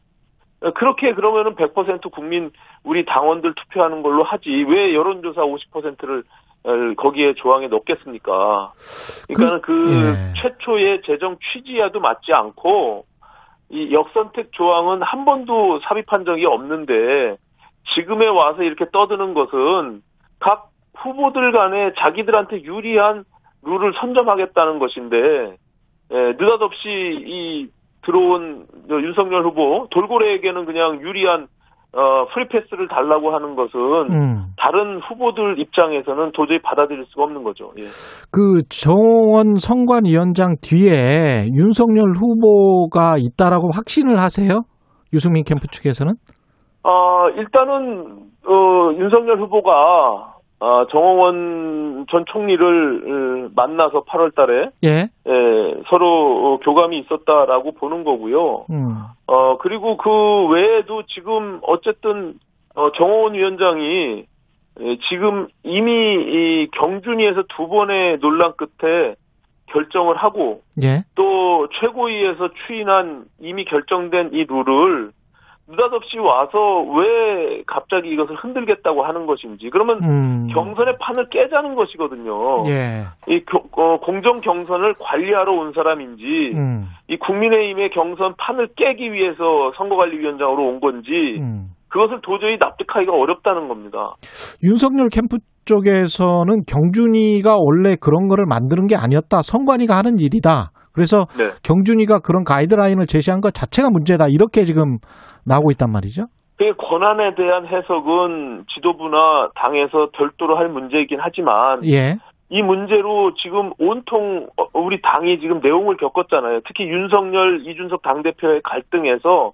그렇게 그러면은 백 퍼센트 국민, 우리 당원들 투표하는 걸로 하지. 왜 여론조사 오십 퍼센트를 거기에 조항에 넣겠습니까? 그러니까 그, 그 예. 최초의 재정 취지와도 맞지 않고 이 역선택 조항은 한 번도 삽입한 적이 없는데 지금에 와서 이렇게 떠드는 것은 각 후보들 간에 자기들한테 유리한 룰을 선점하겠다는 것인데 예, 느닷없이 이 들어온 윤석열 후보 돌고래에게는 그냥 유리한 어, 프리패스를 달라고 하는 것은 음. 다른 후보들 입장에서는 도저히 받아들일 수가 없는 거죠. 예. 그 정원 선관위원장 뒤에 윤석열 후보가 있다라고 확신을 하세요? 유승민 캠프 측에서는? 어, 일단은 어, 윤석열 후보가 아, 정홍원 전 총리를 만나서 팔월 달에 예. 예, 서로 교감이 있었다라고 보는 거고요. 음. 어, 그리고 그 외에도 지금 어쨌든 정홍원 위원장이 지금 이미 이 경준위에서 두 번의 논란 끝에 결정을 하고 예. 또 최고위에서 추인한 이미 결정된 이 룰을 느닷없이 와서 왜 갑자기 이것을 흔들겠다고 하는 것인지 그러면 음. 경선의 판을 깨자는 것이거든요. 예. 이 어, 공정 경선을 관리하러 온 사람인지 음. 이 국민의힘의 경선 판을 깨기 위해서 선거관리위원장으로 온 건지 음. 그것을 도저히 납득하기가 어렵다는 겁니다. 윤석열 캠프 쪽에서는 경준이가 원래 그런 거를 만드는 게 아니었다. 선관위가 하는 일이다. 그래서 네. 경준이가 그런 가이드라인을 제시한 것 자체가 문제다. 이렇게 지금 나오고 있단 말이죠. 그 권한에 대한 해석은 지도부나 당에서 별도로 할 문제이긴 하지만 예. 이 문제로 지금 온통 우리 당이 지금 내용을 겪었잖아요. 특히 윤석열, 이준석 당대표의 갈등에서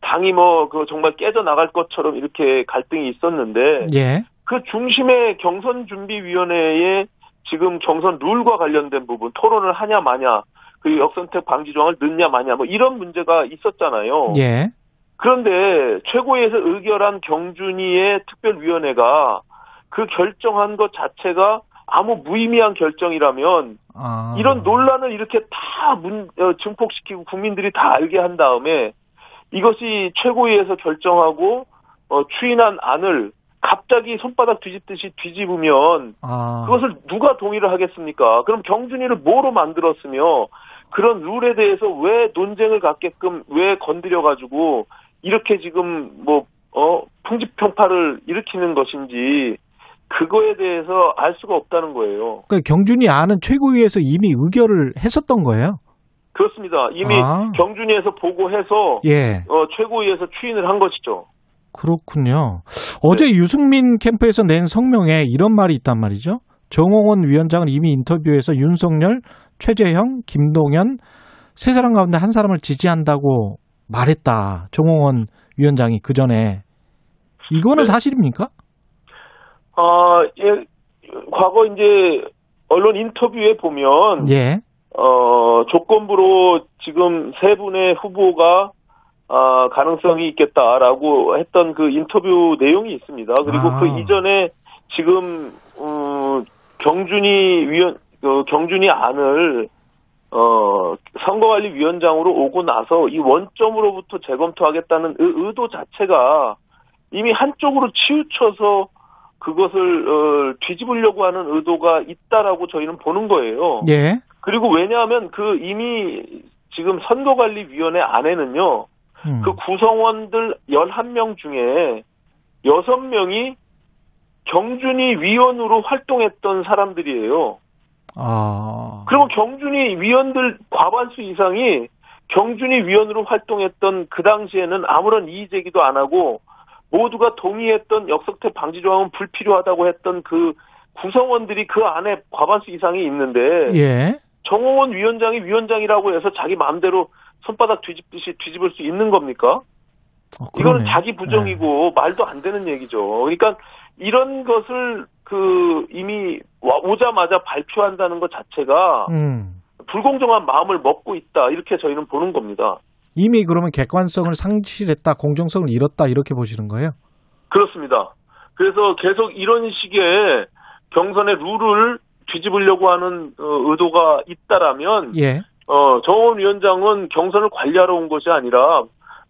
당이 뭐 그 정말 깨져나갈 것처럼 이렇게 갈등이 있었는데 예. 그 중심에 경선준비위원회에 지금 경선 룰과 관련된 부분 토론을 하냐 마냐 그 역선택 방지 조항을 넣냐 마냐 뭐 이런 문제가 있었잖아요. 예. 그런데 최고위에서 의결한 경준이의 특별위원회가 그 결정한 것 자체가 아무 무의미한 결정이라면 아. 이런 논란을 이렇게 다 문, 어, 증폭시키고 국민들이 다 알게 한 다음에 이것이 최고위에서 결정하고 어, 추인한 안을 갑자기 손바닥 뒤집듯이 뒤집으면 아. 그것을 누가 동의를 하겠습니까? 그럼 경준이를 뭐로 만들었으며 그런 룰에 대해서 왜 논쟁을 갖게끔 왜 건드려가지고 이렇게 지금 뭐 어, 풍지평파를 일으키는 것인지 그거에 대해서 알 수가 없다는 거예요. 그러니까 경준이 안은 최고위에서 이미 의결을 했었던 거예요? 그렇습니다. 이미 아. 경준이에서 보고해서 예. 어, 최고위에서 추인을 한 것이죠. 그렇군요. 어제 네. 유승민 캠프에서 낸 성명에 이런 말이 있단 말이죠. 정홍원 위원장은 이미 인터뷰에서 윤석열, 최재형, 김동연 세 사람 가운데 한 사람을 지지한다고 말했다. 정홍원 위원장이 그 전에. 이거는 네. 사실입니까? 아, 예. 과거 이제 언론 인터뷰에 보면 예. 어, 조건부로 지금 세 분의 후보가 아, 가능성이 있겠다라고 했던 그 인터뷰 내용이 있습니다. 그리고 아. 그 이전에 지금, 어, 경준이 위원, 그 경준이 안을, 어, 선거관리위원장으로 오고 나서 이 원점으로부터 재검토하겠다는 의도 자체가 이미 한쪽으로 치우쳐서 그것을, 어, 뒤집으려고 하는 의도가 있다라고 저희는 보는 거예요. 예. 그리고 왜냐하면 그 이미 지금 선거관리위원회 안에는요, 그 구성원들 열한 명 중에 여섯 명이 경준이 위원으로 활동했던 사람들이에요. 아. 그리고 경준이 위원들 과반수 이상이 경준이 위원으로 활동했던 그 당시에는 아무런 이의 제기도 안 하고 모두가 동의했던 역선택 방지 조항은 불필요하다고 했던 그 구성원들이 그 안에 과반수 이상이 있는데 예. 정홍원 위원장이 위원장이라고 해서 자기 마음대로 손바닥 뒤집듯이 뒤집을 수 있는 겁니까? 어, 이거는 자기 부정이고 네. 말도 안 되는 얘기죠. 그러니까 이런 것을 그 이미 오자마자 발표한다는 것 자체가 음. 불공정한 마음을 먹고 있다. 이렇게 저희는 보는 겁니다. 이미 그러면 객관성을 상실했다, 공정성을 잃었다 이렇게 보시는 거예요? 그렇습니다. 그래서 계속 이런 식의 경선의 룰을 뒤집으려고 하는 어, 의도가 있다라면 예. 어, 정원 위원장은 경선을 관리하러 온 것이 아니라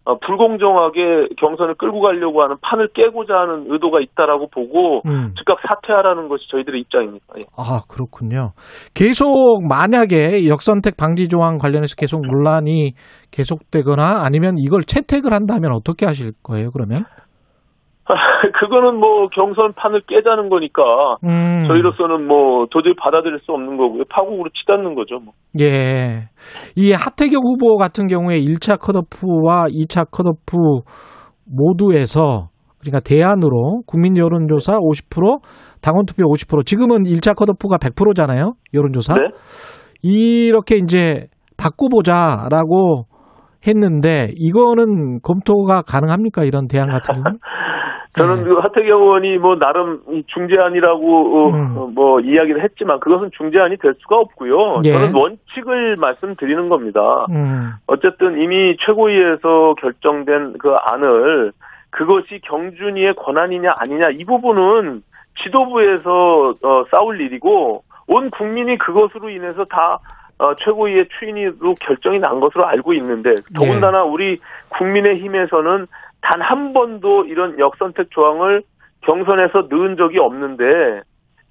어, 불공정하게 경선을 끌고 가려고 하는 판을 깨고자 하는 의도가 있다라고 보고 음. 즉각 사퇴하라는 것이 저희들의 입장입니다. 예. 아 그렇군요. 계속 만약에 역선택 방지 조항 관련해서 계속 논란이 계속되거나 아니면 이걸 채택을 한다면 어떻게 하실 거예요? 그러면? 그거는 뭐 경선판을 깨자는 거니까 음. 저희로서는 뭐 도저히 받아들일 수 없는 거고요. 파국으로 치닫는 거죠. 뭐. 예. 이 하태경 후보 같은 경우에 일 차 컷오프와 이 차 컷오프 모두에서 그러니까 대안으로 국민 여론조사 오십 퍼센트, 당원 투표 오십 퍼센트. 지금은 일 차 컷오프가 백 퍼센트잖아요. 여론조사. 네. 이렇게 이제 바꿔보자라고 했는데 이거는 검토가 가능합니까? 이런 대안 같은 경우는? 저는 네. 그 하태경 의원이 뭐 나름 중재안이라고 음. 뭐 이야기를 했지만 그것은 중재안이 될 수가 없고요. 예. 저는 원칙을 말씀드리는 겁니다. 음. 어쨌든 이미 최고위에서 결정된 그 안을 그것이 경준이의 권한이냐 아니냐 이 부분은 지도부에서 어, 싸울 일이고 온 국민이 그것으로 인해서 다 어, 최고위의 추인으로 결정이 난 것으로 알고 있는데 더군다나 예. 우리 국민의힘에서는 단 한 번도 이런 역선택 조항을 경선에서 넣은 적이 없는데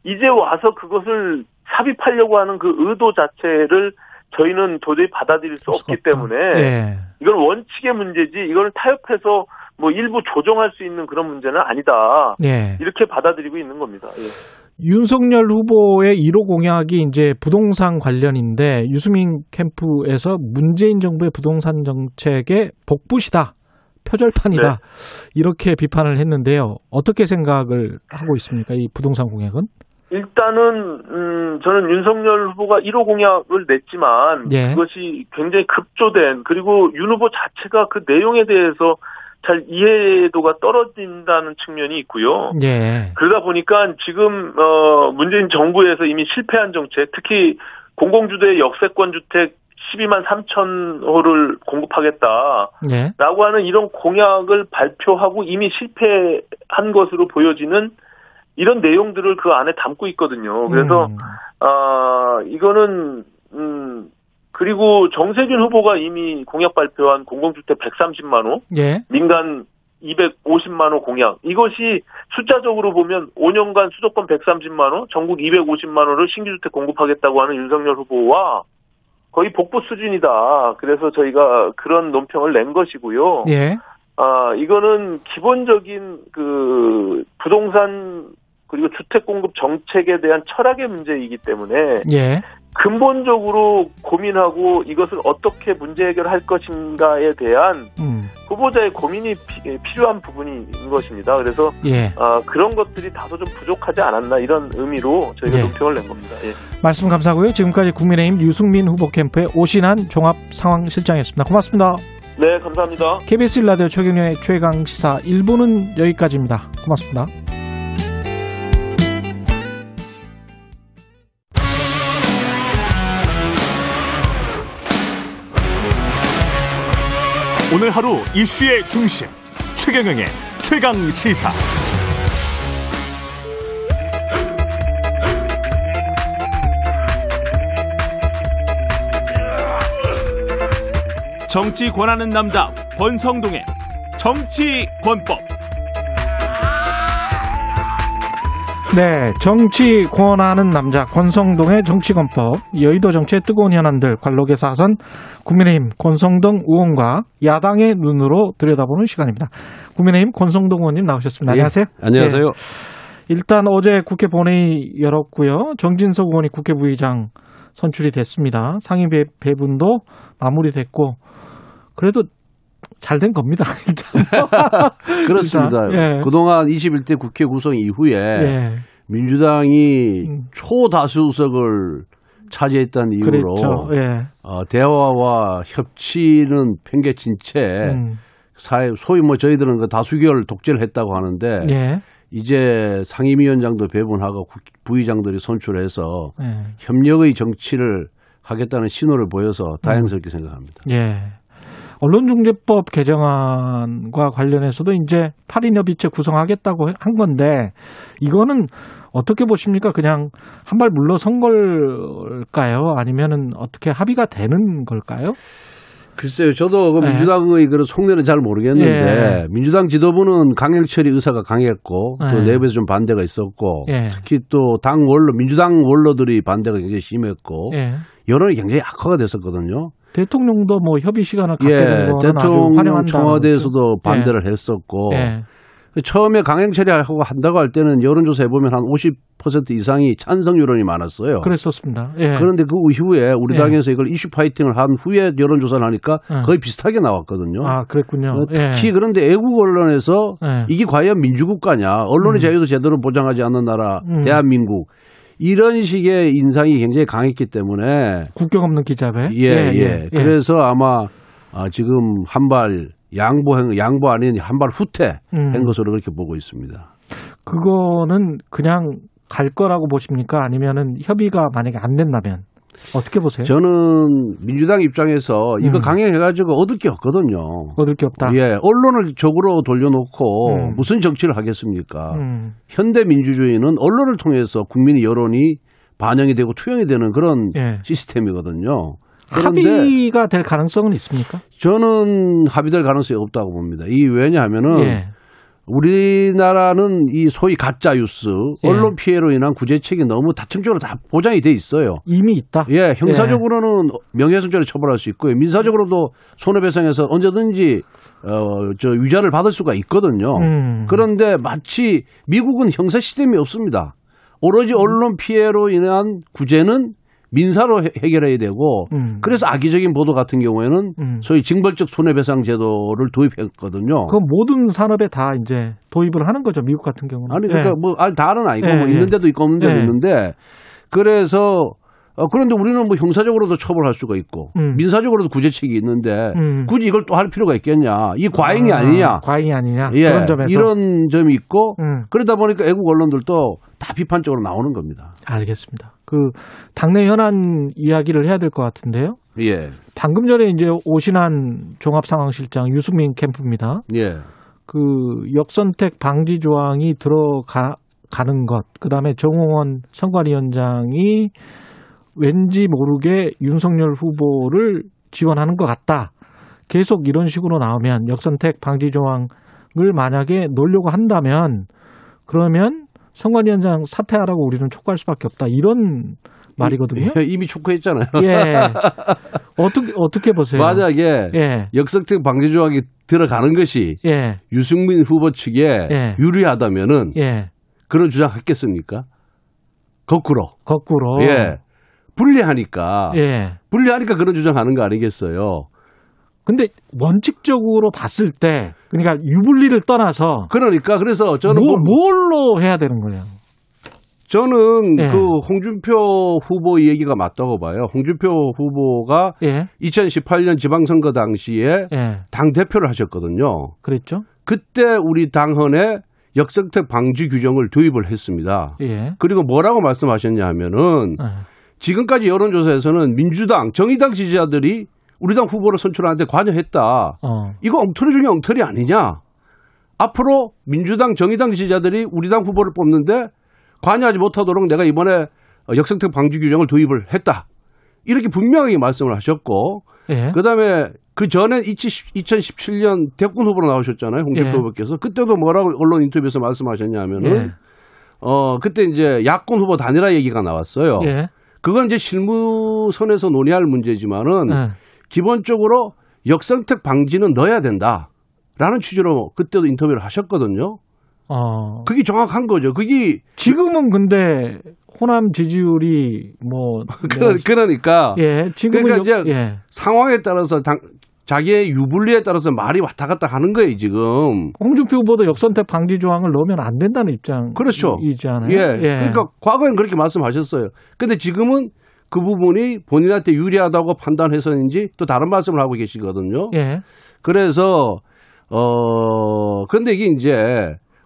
이제 와서 그것을 삽입하려고 하는 그 의도 자체를 저희는 도저히 받아들일 수 없기 없다. 때문에 네. 이건 원칙의 문제지 이걸 타협해서 뭐 일부 조정할 수 있는 그런 문제는 아니다. 네. 이렇게 받아들이고 있는 겁니다. 예. 윤석열 후보의 일 호 공약이 이제 부동산 관련인데 유승민 캠프에서 문재인 정부의 부동산 정책의 복붙이다. 표절판이다. 네. 이렇게 비판을 했는데요. 어떻게 생각을 하고 있습니까? 이 부동산 공약은? 일단은 음, 저는 윤석열 후보가 일 호 공약을 냈지만 예. 그것이 굉장히 급조된 그리고 윤 후보 자체가 그 내용에 대해서 잘 이해도가 떨어진다는 측면이 있고요. 예. 그러다 보니까 지금 어, 문재인 정부에서 이미 실패한 정책 특히 공공주도의 역세권 주택 십이만 삼천 호를 공급하겠다라고 예. 하는 이런 공약을 발표하고 이미 실패한 것으로 보여지는 이런 내용들을 그 안에 담고 있거든요. 그래서 음. 아, 이거는 음, 그리고 정세균 후보가 이미 공약 발표한 공공주택 백삼십만 호, 예. 민간 이백오십만 호 공약 이것이 숫자적으로 보면 오 년간 수도권 백삼십만 호, 전국 이백오십만 호를 신규주택 공급하겠다고 하는 윤석열 후보와 거의 복부 수준이다. 그래서 저희가 그런 논평을 낸 것이고요. 예. 아, 이거는 기본적인 그 부동산 그리고 주택 공급 정책에 대한 철학의 문제이기 때문에 예. 근본적으로 고민하고 이것을 어떻게 문제 해결할 것인가에 대한 음. 후보자의 고민이 피, 필요한 부분인 것입니다. 그래서 예. 아, 그런 것들이 다소 좀 부족하지 않았나 이런 의미로 저희가 예. 논평을 낸 겁니다. 예. 말씀 감사하고요. 지금까지 국민의힘 유승민 후보 캠프의 오신환 종합상황실장이었습니다. 고맙습니다. 네, 감사합니다. 케이비에스 일 라디오 최경영의 최강시사 일 부는 여기까지입니다. 고맙습니다. 오늘 하루 이슈의 중심 최경영의 최강 시사. 정치 권하는 남자 권성동의 정치 권법. 네, 정치 권하는 남자 권성동의 정치권법, 여의도 정치의 뜨거운 현안들 관록의 사선 국민의힘 권성동 의원과 야당의 눈으로 들여다보는 시간입니다. 국민의힘 권성동 의원님 나오셨습니다. 안녕하세요. 예, 안녕하세요. 네, 일단 어제 국회 본회의 열었고요. 정진석 의원이 국회 부의장 선출이 됐습니다. 상임 배분도 마무리됐고 그래도 잘된 겁니다. 그렇습니다. 일단, 예. 그동안 이십일 대 국회 구성 이후에 예. 민주당이 음. 초다수석을 차지했다는 이유로 그렇죠. 예. 어, 대화와 협치는 팽개친 채 음. 사회, 소위 뭐 저희들은 그 다수결 독재를 했다고 하는데 예. 이제 상임위원장도 배분하고 부의장들이 선출해서 예. 협력의 정치를 하겠다는 신호를 보여서 다행스럽게 음. 생각합니다. 예. 언론중재법 개정안과 관련해서도 이제 팔 인협의체 구성하겠다고 한 건데 이거는 어떻게 보십니까? 그냥 한 발 물러선 걸까요? 아니면은 어떻게 합의가 되는 걸까요? 글쎄요. 저도 그 민주당의 네. 그런 속내는 잘 모르겠는데 예. 민주당 지도부는 강행 처리 의사가 강했고 예. 또 내부에서 좀 반대가 있었고 예. 특히 또 당 원로 민주당 원로들이 반대가 굉장히 심했고 예. 여론이 굉장히 악화가 됐었거든요. 대통령도 뭐 협의 시간을 갖게 예, 된 거는 아주 환영한다. 대통령 청와대에서도 반대를 예. 했었고 예. 처음에 강행 처리하고 한다고 할 때는 여론조사해 보면 한 오십 퍼센트 이상이 찬성 여론이 많았어요. 그랬었습니다. 예. 그런데 그 이후에 우리 당에서 예. 이걸 이슈 파이팅을 한 후에 여론조사를 하니까 예. 거의 비슷하게 나왔거든요. 아, 그랬군요. 특히 예. 그런데 애국 언론에서 예. 이게 과연 민주국가냐, 언론의 음. 자유도 제대로 보장하지 않는 나라 음. 대한민국. 이런 식의 인상이 굉장히 강했기 때문에 국경 없는 기자회. 예, 예. 예, 예. 그래서 아마 지금 한발 양보 양보 아닌 한발 후퇴한 음. 것으로 그렇게 보고 있습니다. 그거는 그냥 갈 거라고 보십니까? 아니면은 협의가 만약에 안 된다면 어떻게 보세요? 저는 민주당 입장에서 이거 음. 강행해가지고 얻을 게 없거든요. 얻을 게 없다. 예, 언론을 적으로 돌려놓고 음. 무슨 정치를 하겠습니까? 음. 현대 민주주의는 언론을 통해서 국민의 여론이 반영이 되고 투영이 되는 그런 예. 시스템이거든요. 그런데 합의가 될 가능성은 있습니까? 저는 합의될 가능성이 없다고 봅니다. 이 왜냐하면은. 예. 우리나라는 이 소위 가짜 뉴스, 예. 언론 피해로 인한 구제책이 너무 다층적으로 다 보장이 돼 있어요. 이미 있다? 예, 형사적으로는 예. 명예훼손죄로 처벌할 수 있고요. 민사적으로도 손해배상에서 언제든지 어, 저 위자를 받을 수가 있거든요. 음. 그런데 마치 미국은 형사 시스템이 없습니다. 오로지 언론 피해로 인한 구제는 민사로 해결해야 되고 음. 그래서 악의적인 보도 같은 경우에는 음. 소위 징벌적 손해배상 제도를 도입했거든요. 그건 모든 산업에 다 이제 도입을 하는 거죠. 미국 같은 경우는. 아니 그러니까 예. 뭐 아니 다는 아니고 예. 뭐 있는 데도 있고 없는 데도 예. 있는데 그래서 어, 그런데 우리는 뭐 형사적으로도 처벌할 수가 있고 음. 민사적으로도 구제책이 있는데 음. 굳이 이걸 또 할 필요가 있겠냐. 이게 과잉이 아, 아니냐. 과잉이 아니냐. 예. 그런 점에서. 이런 점이 있고 음. 그러다 보니까 애국 언론들도 다 비판적으로 나오는 겁니다. 알겠습니다. 그 당내 현안 이야기를 해야 될 것 같은데요. 예. 방금 전에 이제 오신환 종합상황실장 유승민 캠프입니다. 예. 그 역선택 방지 조항이 들어가는 것. 그다음에 정홍원 선관위원장이 왠지 모르게 윤석열 후보를 지원하는 것 같다. 계속 이런 식으로 나오면 역선택 방지 조항을 만약에 놓으려고 한다면 그러면 선관위원장 사퇴하라고 우리는 촉구할 수밖에 없다. 이런 말이거든요. 예, 이미 촉구했잖아요. 예. 어떻게 어떻게 보세요? 만약에 예. 역선택 방지 조항이 들어가는 것이 예. 유승민 후보 측에 예. 유리하다면은 예. 그런 주장했겠습니까? 거꾸로. 거꾸로. 예. 불리하니까. 예. 불리하니까 그런 주장하는 거 아니겠어요? 근데 원칙적으로 봤을 때 그러니까 유불리를 떠나서 그러니까 그래서 저는 뭐, 뭘로 해야 되는 거예요? 저는 예. 그 홍준표 후보 얘기가 맞다고 봐요. 홍준표 후보가 예. 이천십팔 년 지방선거 당시에 예. 당 대표를 하셨거든요. 그랬죠? 그때 우리 당헌에 역선택 방지 규정을 도입을 했습니다. 예. 그리고 뭐라고 말씀하셨냐면은 예. 지금까지 여론조사에서는 민주당, 정의당 지지자들이 우리 당 후보를 선출하는데 관여했다. 어. 이거 엉터리 중에 엉터리 아니냐. 앞으로 민주당, 정의당 지지자들이 우리 당 후보를 뽑는데 관여하지 못하도록 내가 이번에 역선택 방지 규정을 도입을 했다. 이렇게 분명하게 말씀을 하셨고 예. 그다음에 그 전에 이천십칠 년 대권 후보로 나오셨잖아요. 홍준표 예. 후보께서. 그때도 뭐라고 언론 인터뷰에서 말씀하셨냐면은 예. 어, 그때 이제 야권 후보 단일화 얘기가 나왔어요. 예. 그건 이제 실무선에서 논의할 문제지만은 예. 기본적으로 역선택 방지는 넣어야 된다라는 취지로 그때도 인터뷰를 하셨거든요. 어. 그게 정확한 거죠. 그게 지금은 근데 호남 지지율이 뭐 그러, 그러니까 예, 지금은 그러니까 역, 이제 예. 상황에 따라서 당, 자기의 유불리에 따라서 말이 왔다 갔다 하는 거예요, 지금. 홍준표 후보도 역선택 방지 조항을 넣으면 안 된다는 입장이잖아요. 그렇죠. 예. 예. 그러니까 과거엔 그렇게 말씀하셨어요. 근데 지금은 그 부분이 본인한테 유리하다고 판단해서인지 또 다른 말씀을 하고 계시거든요. 예. 그래서 어 그런데 이게 이제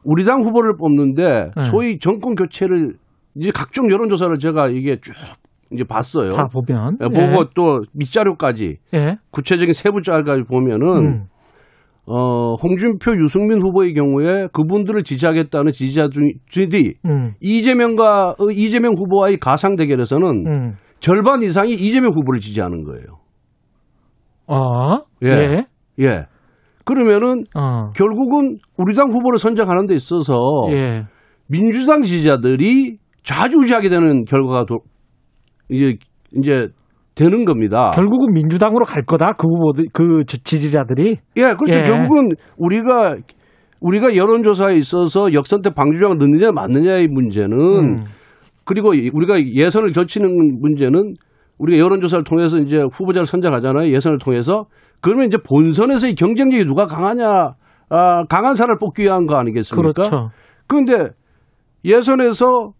우리 당 후보를 뽑는데 예. 소위 정권 교체를 이제 각종 여론조사를 제가 이게 쭉 이제 봤어요. 다 보면 예. 보고 또 밑자료까지 예. 구체적인 세부자료까지 보면은 음. 어 홍준표, 유승민 후보의 경우에 그분들을 지지하겠다는 지지자들이 음. 이재명과 이재명 후보와의 가상 대결에서는 음. 절반 이상이 이재명 후보를 지지하는 거예요. 아, 예, 예. 예. 그러면은 어. 결국은 우리 당 후보를 선정하는 데 있어서 예. 민주당 지지자들이 좌지우지하게 되는 결과가 도, 이제 이제. 되는 겁니다. 결국은 민주당으로 갈 거다. 그 후보들, 그 지지자들이. 예, 그렇죠. 예. 결국은 우리가 우리가 여론조사에 있어서 역선택 방조제가 넣느냐 맞느냐의 문제는 음. 그리고 우리가 예선을 겹치는 문제는 우리가 여론조사를 통해서 이제 후보자를 선정하잖아요. 예선을 통해서 그러면 이제 본선에서의 경쟁력이 누가 강하냐, 아, 강한 사람을 뽑기 위한 거 아니겠습니까? 그렇죠. 그런데 예선에서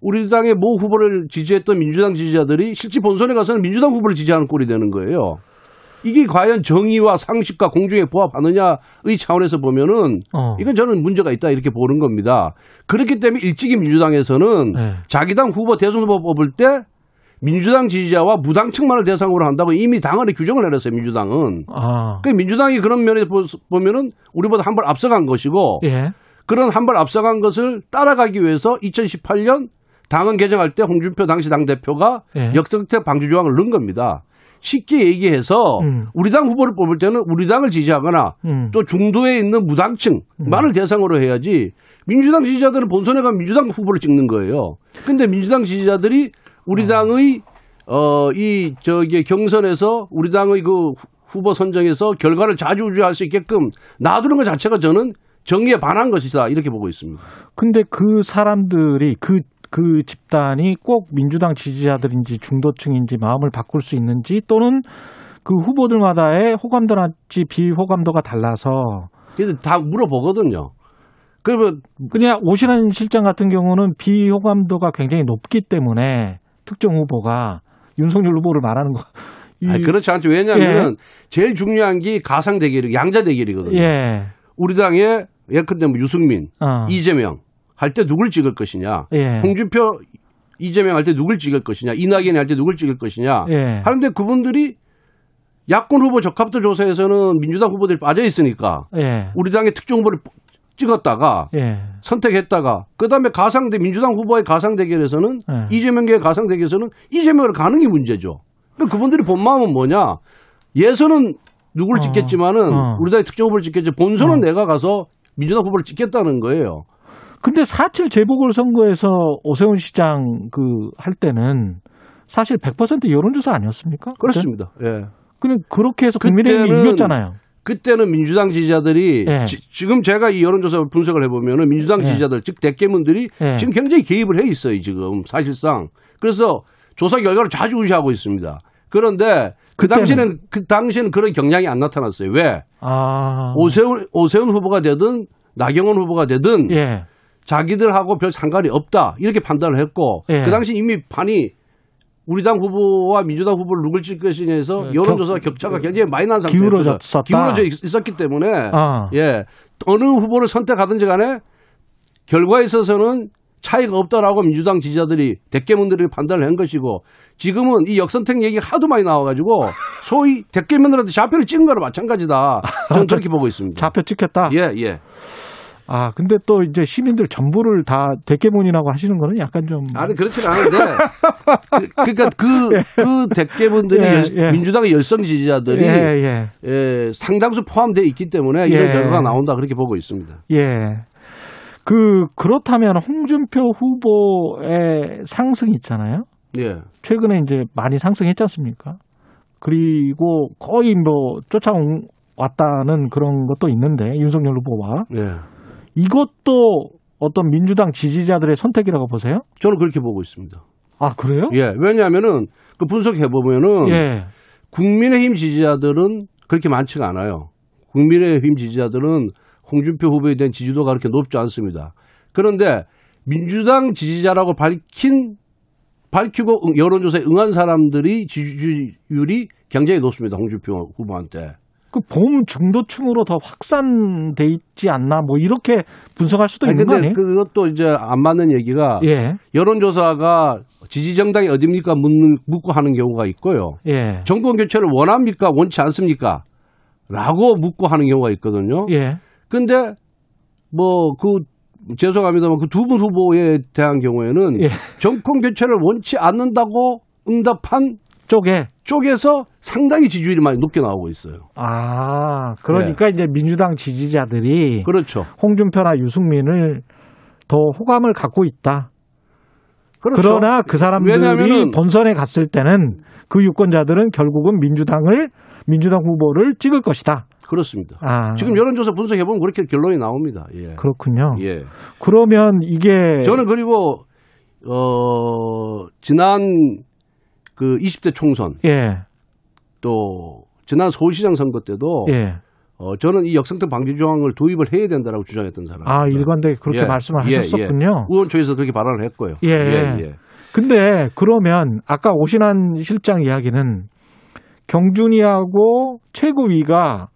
우리 당의 모 후보를 지지했던 민주당 지지자들이 실제 본선에 가서는 민주당 후보를 지지하는 꼴이 되는 거예요. 이게 과연 정의와 상식과 공정에 부합하느냐의 차원에서 보면은 어. 이건 저는 문제가 있다 이렇게 보는 겁니다. 그렇기 때문에 일찍이 민주당에서는 네. 자기 당 후보 대선 후보 뽑을 때 민주당 지지자와 무당층만을 대상으로 한다고 이미 당 안에 규정을 내렸어요. 민주당은. 아. 그러니까 민주당이 그런 면에서 보면은 우리보다 한 발 앞서간 것이고 예. 그런 한 발 앞서간 것을 따라가기 위해서 이천십팔 년 당은 개정할 때 홍준표 당시 당대표가 예. 역선택 방조 조항을 넣은 겁니다. 쉽게 얘기해서 음. 우리 당 후보를 뽑을 때는 우리 당을 지지하거나 음. 또 중도에 있는 무당층만을 음. 대상으로 해야지 민주당 지지자들은 본선에 가면 민주당 후보를 찍는 거예요. 그런데 민주당 지지자들이 우리 당의 어, 이 저기 경선에서 우리 당의 그 후보 선정에서 결과를 좌지우지할 수 있게끔 놔두는 것 자체가 저는 정의에 반한 것이다 이렇게 보고 있습니다. 그런데 그 사람들이 그 그 집단이 꼭 민주당 지지자들인지 중도층인지 마음을 바꿀 수 있는지 또는 그 후보들마다의 호감도랄지 비호감도가 달라서 그래서 다 물어보거든요. 그러면 그냥 오신환 실장 같은 경우는 비호감도가 굉장히 높기 때문에 특정 후보가 윤석열 후보를 말하는 거. 아니, 그렇지 않죠. 왜냐하면 예. 제일 중요한 게 가상 대결이 양자 대결이거든요. 예. 우리 당의 예컨대 뭐 유승민, 어. 이재명. 할 때 누굴 찍을 것이냐. 예. 홍준표, 이재명 할 때 누굴 찍을 것이냐. 이낙연이 할 때 누굴 찍을 것이냐. 예. 하는데 그분들이 야권 후보 적합도 조사에서는 민주당 후보들이 빠져 있으니까 예. 우리 당의 특정 후보를 찍었다가 예. 선택했다가 그다음에 가상대 민주당 후보의 가상 대결에서는 예. 이재명계의 가상 대결에서는 이재명으로 가는 게 문제죠. 그러니까 그분들이 본 마음은 뭐냐. 예선은 누굴 어. 찍겠지만은 어. 우리 당의 특정 후보를 찍겠지. 본선은 어. 내가 가서 민주당 후보를 찍겠다는 거예요. 근데 사칠 재보궐선거에서 오세훈 시장 그 할 때는 사실 백 퍼센트 여론조사 아니었습니까? 그렇습니다. 예. 근데 그렇게 해서 국민의힘이 이겼잖아요. 그때는 민주당 지지자들이 예. 지, 지금 제가 이 여론조사 분석을 해보면은 민주당 지지자들 예. 즉 대깨문들이 예. 지금 굉장히 개입을 해 있어요. 지금 사실상. 그래서 조사 결과를 자주 우시하고 있습니다. 그런데 그 당시에는 그 당시에는 그런 경향이 안 나타났어요. 왜? 아. 오세훈 오세훈 후보가 되든 나경원 후보가 되든. 예. 자기들하고 별 상관이 없다 이렇게 판단을 했고 예. 그 당시 이미 판이 우리 당 후보와 민주당 후보를 누굴 찍을 것이냐 해서 여론조사 격차가 굉장히 많이 난 상태였다. 기울어졌었다. 기울어져 있었기 때문에 아. 예. 어느 후보를 선택하든지 간에 결과에 있어서는 차이가 없다라고 민주당 지지자들이 대깨문들이 판단을 한 것이고 지금은 이 역선택 얘기가 하도 많이 나와가지고 소위 대깨문들한테 좌표를 찍은 거랑 마찬가지다. 저는 저렇게 보고 있습니다. 좌표 찍혔다? 예, 예. 아, 근데 또 이제 시민들 전부를 다 대깨문이라고 하시는 거는 약간 좀. 아니, 그렇진 않은데. 그, 그러니까 그, 예. 그 대깨문들이 예, 예. 민주당의 열성 지지자들이 예, 예. 예, 상당수 포함되어 있기 때문에 이런 예. 결과가 나온다 그렇게 보고 있습니다. 예. 그, 그렇다면 홍준표 후보의 상승이 있잖아요. 예. 최근에 이제 많이 상승했지 않습니까? 그리고 거의 뭐 쫓아왔다는 그런 것도 있는데, 윤석열 후보와. 예. 이것도 어떤 민주당 지지자들의 선택이라고 보세요? 저는 그렇게 보고 있습니다. 아, 그래요? 예. 왜냐하면은 그 분석해보면은 예. 국민의힘 지지자들은 그렇게 많지가 않아요. 국민의힘 지지자들은 홍준표 후보에 대한 지지도가 그렇게 높지 않습니다. 그런데 민주당 지지자라고 밝힌 밝히고 여론조사에 응한 사람들이 지지율이 굉장히 높습니다. 홍준표 후보한테. 그 봄 중도층으로 더 확산돼 있지 않나 뭐 이렇게 분석할 수도 아니, 있는 거 아니에요? 그것도 이제 안 맞는 얘기가 예. 여론조사가 지지정당이 어디입니까 묻는, 묻고 하는 경우가 있고요. 예. 정권교체를 원합니까? 원치 않습니까? 라고 묻고 하는 경우가 있거든요. 그런데 예. 뭐 그 죄송합니다만 그 두 분 후보에 대한 경우에는 예. 정권교체를 원치 않는다고 응답한 쪽에 쪽에서 상당히 지지율이 많이 높게 나오고 있어요. 아, 그러니까 네. 이제 민주당 지지자들이 그렇죠. 홍준표나 유승민을 더 호감을 갖고 있다. 그렇죠. 그러나 그 사람들이 본선에 갔을 때는 그 유권자들은 결국은 민주당을 민주당 후보를 찍을 것이다. 그렇습니다. 아. 지금 여론조사 분석해 보면 그렇게 결론이 나옵니다. 예. 그렇군요. 예. 그러면 이게 저는 그리고 어, 지난 그 이십 대 총선 예. 또 지난 서울시장 선거 때도 예. 어, 저는 이 역성평 방지 조항을 도입을 해야 된다라고 주장했던 사람. 아 일관되게 그렇게 예. 말씀을 예. 하셨었군요. 예. 의원총회에서 그렇게 발언을 했고요. 예. 예. 예. 근데 그러면 아까 오신환 실장 이야기는 경준이하고 최고위가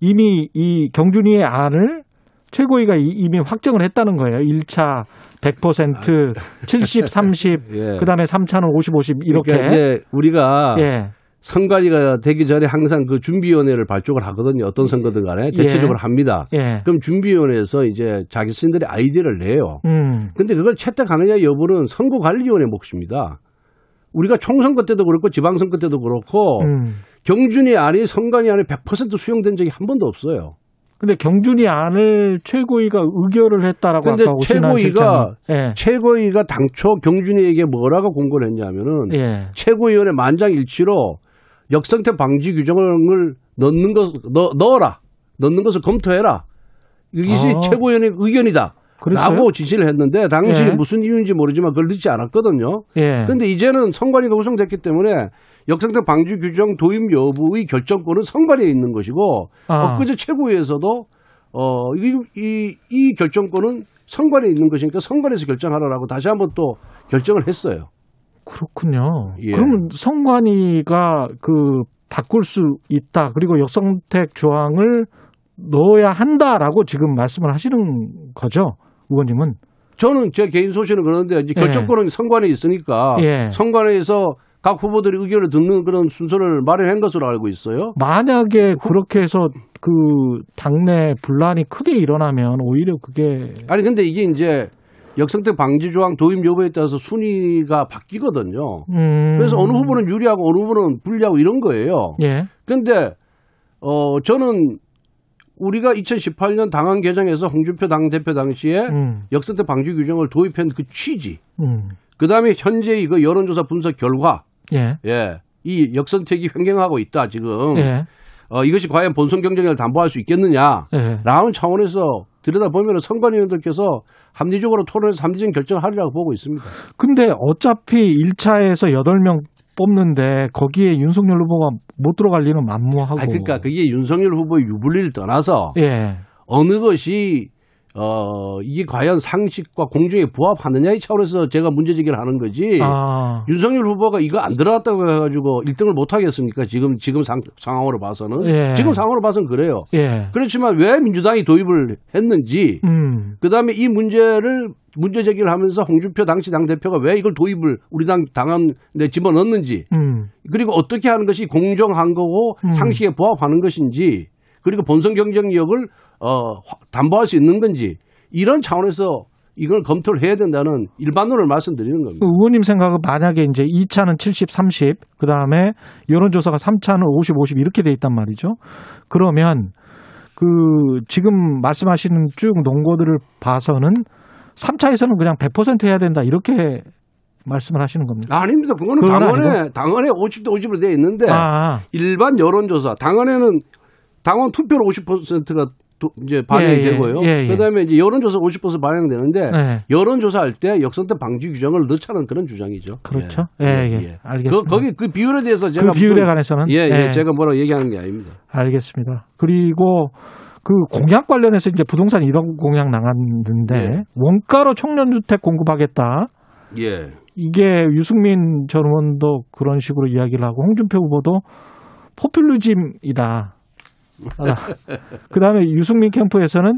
이미 이 경준이의 안을 최고위가 이미 확정을 했다는 거예요. 일 차 백 퍼센트, 칠십, 삼십, 예. 그다음에 삼 차는 오십, 오십 이렇게. 그러니까 이제 우리가 예. 선관위가 되기 전에 항상 그 준비위원회를 발족을 하거든요. 어떤 선거든 간에 대체적으로 예. 합니다. 예. 그럼 준비위원회에서 이제 자기 스스로의 아이디어를 내요. 그런데 음. 그걸 채택하느냐 여부는 선거관리위원회 몫입니다. 우리가 총선거 때도 그렇고 지방선거 때도 그렇고 음. 경준이 안이 선관위 안에 백 퍼센트 수용된 적이 한 번도 없어요. 근데 경준이 안을 최고위가 의결을 했다라고 아까 오신환 실장은. 예. 최고위가 당초 경준이에게 뭐라고 공고를 했냐면은 예. 최고위원회 만장일치로 역성태 방지 규정을 넣는 것 넣, 넣어라 넣는 것을 검토해라 이것이 아. 최고위원의 의견이다. 그랬어요? 라고 지시를 했는데 당시 예. 무슨 이유인지 모르지만 그걸 듣지 않았거든요. 예. 그런데 이제는 선관위가 구성됐기 때문에 역성평 방지 규정 도입 여부의 결정권은 선관위에 있는 것이고 아. 엊그제 최고위에서도 어, 이, 이, 이 결정권은 선관위에 있는 것이니까 선관위에서 결정하라고 다시 한번 또 결정을 했어요. 그렇군요. 예. 그러면 선관위가 그 바꿀 수 있다. 그리고 역성택 조항을 넣어야 한다라고 지금 말씀을 하시는 거죠. 의원님은 저는 제 개인 소신은 그런데 이제 결정권은 예. 선관위에 있으니까 예. 선관위에서 각 후보들이 의견을 듣는 그런 순서를 마련한 것으로 알고 있어요. 만약에 그렇게 해서 그 당내 분란이 크게 일어나면 오히려 그게 아니 근데 이게 이제 역성택 방지 조항 도입 여부에 따라서 순위가 바뀌거든요. 음... 그래서 어느 후보는 유리하고 어느 후보는 불리하고 이런 거예요. 예. 근데 어 저는 우리가 이천십팔 년 당헌 개정에서 홍준표 당대표 당시에 음. 역선택 방지 규정을 도입한 그 취지, 음. 그 다음에 현재 이거 여론조사 분석 결과, 예, 예, 이 역선택이 횡행하고 있다 지금. 예. 어, 이것이 과연 본선 경쟁력을 담보할 수 있겠느냐라는 예. 차원에서 들여다보면 선관위원들께서 합리적으로 토론해서 합리적인 결정을 하리라고 보고 있습니다. 근데 어차피 일 차에서 여덟 명 뽑는데 거기에 윤석열 후보가 못 들어갈 리는 만무하고. 아, 그러니까 그게 윤석열 후보의 유불리를 떠나서 예. 어느 것이 어, 이게 과연 상식과 공정에 부합하느냐의 차원에서 제가 문제제기를 하는 거지. 아. 윤석열 후보가 이거 안 들어갔다고 해가지고 일 등을 못 하겠습니까? 지금 지금 상, 상황으로 봐서는 예. 지금 상황으로 봐서는 그래요. 예. 그렇지만 왜 민주당이 도입을 했는지, 음. 그 다음에 이 문제를 문제제기를 하면서 홍준표 당시 당대표가 왜 이걸 도입을 우리 당 당한 데 집어넣는지, 음. 그리고 어떻게 하는 것이 공정한 거고 음. 상식에 부합하는 것인지, 그리고 본선 경쟁력을 어, 담보할 수 있는 건지 이런 차원에서 이걸 검토를 해야 된다는 일반론을 말씀드리는 겁니다. 의원님 생각은 만약에 이제 이 차는 칠십, 삼십, 그 다음에 여론조사가 삼 차는 오십, 오십 이렇게 돼 있단 말이죠. 그러면 그 지금 말씀하시는 쭉 논거들을 봐서는 삼 차에서는 그냥 백 퍼센트 해야 된다 이렇게 말씀을 하시는 겁니다. 아닙니다. 그거는 당원에 당원에 오십 대 오십으로 되어 있는데 아. 일반 여론조사 당원에는 당원 투표로 오십 퍼센트가 이제 반영이 예, 예, 되고요. 예, 예. 그다음에 이제 여론조사 오십 퍼센트 반영되는데 예. 여론조사할 때 역선택 방지 규정을 넣자는 그런 주장이죠. 그렇죠. 예, 예, 예. 예. 알겠습니다. 그, 거기 그 비율에 대해서 제가 그 비율에 관해서는 예, 예, 예. 제가 뭐라고 얘기하는 게 아닙니다. 알겠습니다. 그리고 그 공약 관련해서 이제 부동산 이런 공약 나갔는데 예. 원가로 청년주택 공급하겠다. 예. 이게 유승민 전 의원도 그런 식으로 이야기를 하고 홍준표 후보도 포퓰리즘이다. 아, 그다음에 유승민 캠프에서는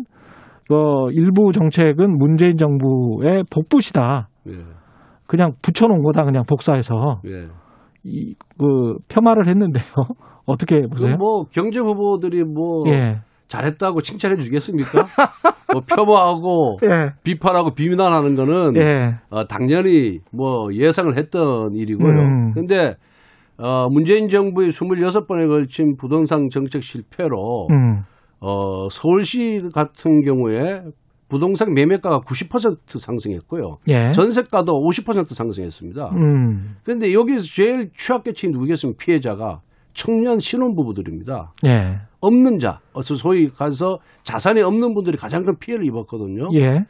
어, 일부 정책은 문재인 정부의 복붙이다. 예. 그냥 붙여놓은 거다. 그냥 복사해서. 예. 이, 그 폄하를 했는데요. 어떻게 보세요? 뭐 경제 후보들이 뭐 예. 잘했다고 칭찬해 주겠습니까? 뭐 폄하하고 예. 비판하고 비난하는 거는 예. 어, 당연히 뭐 예상을 했던 일이고요. 그런데 음. 어, 문재인 정부의 스물여섯 번에 걸친 부동산 정책 실패로 음. 어, 서울시 같은 경우에 부동산 매매가가 구십 퍼센트 상승했고요. 예. 전세가도 오십 퍼센트 상승했습니다. 음. 그런데 여기서 제일 취약계층이 누구겠습니까? 피해자가 청년 신혼부부들입니다. 예. 없는 자, 소위 가서 자산이 없는 분들이 가장 큰 피해를 입었거든요. 예.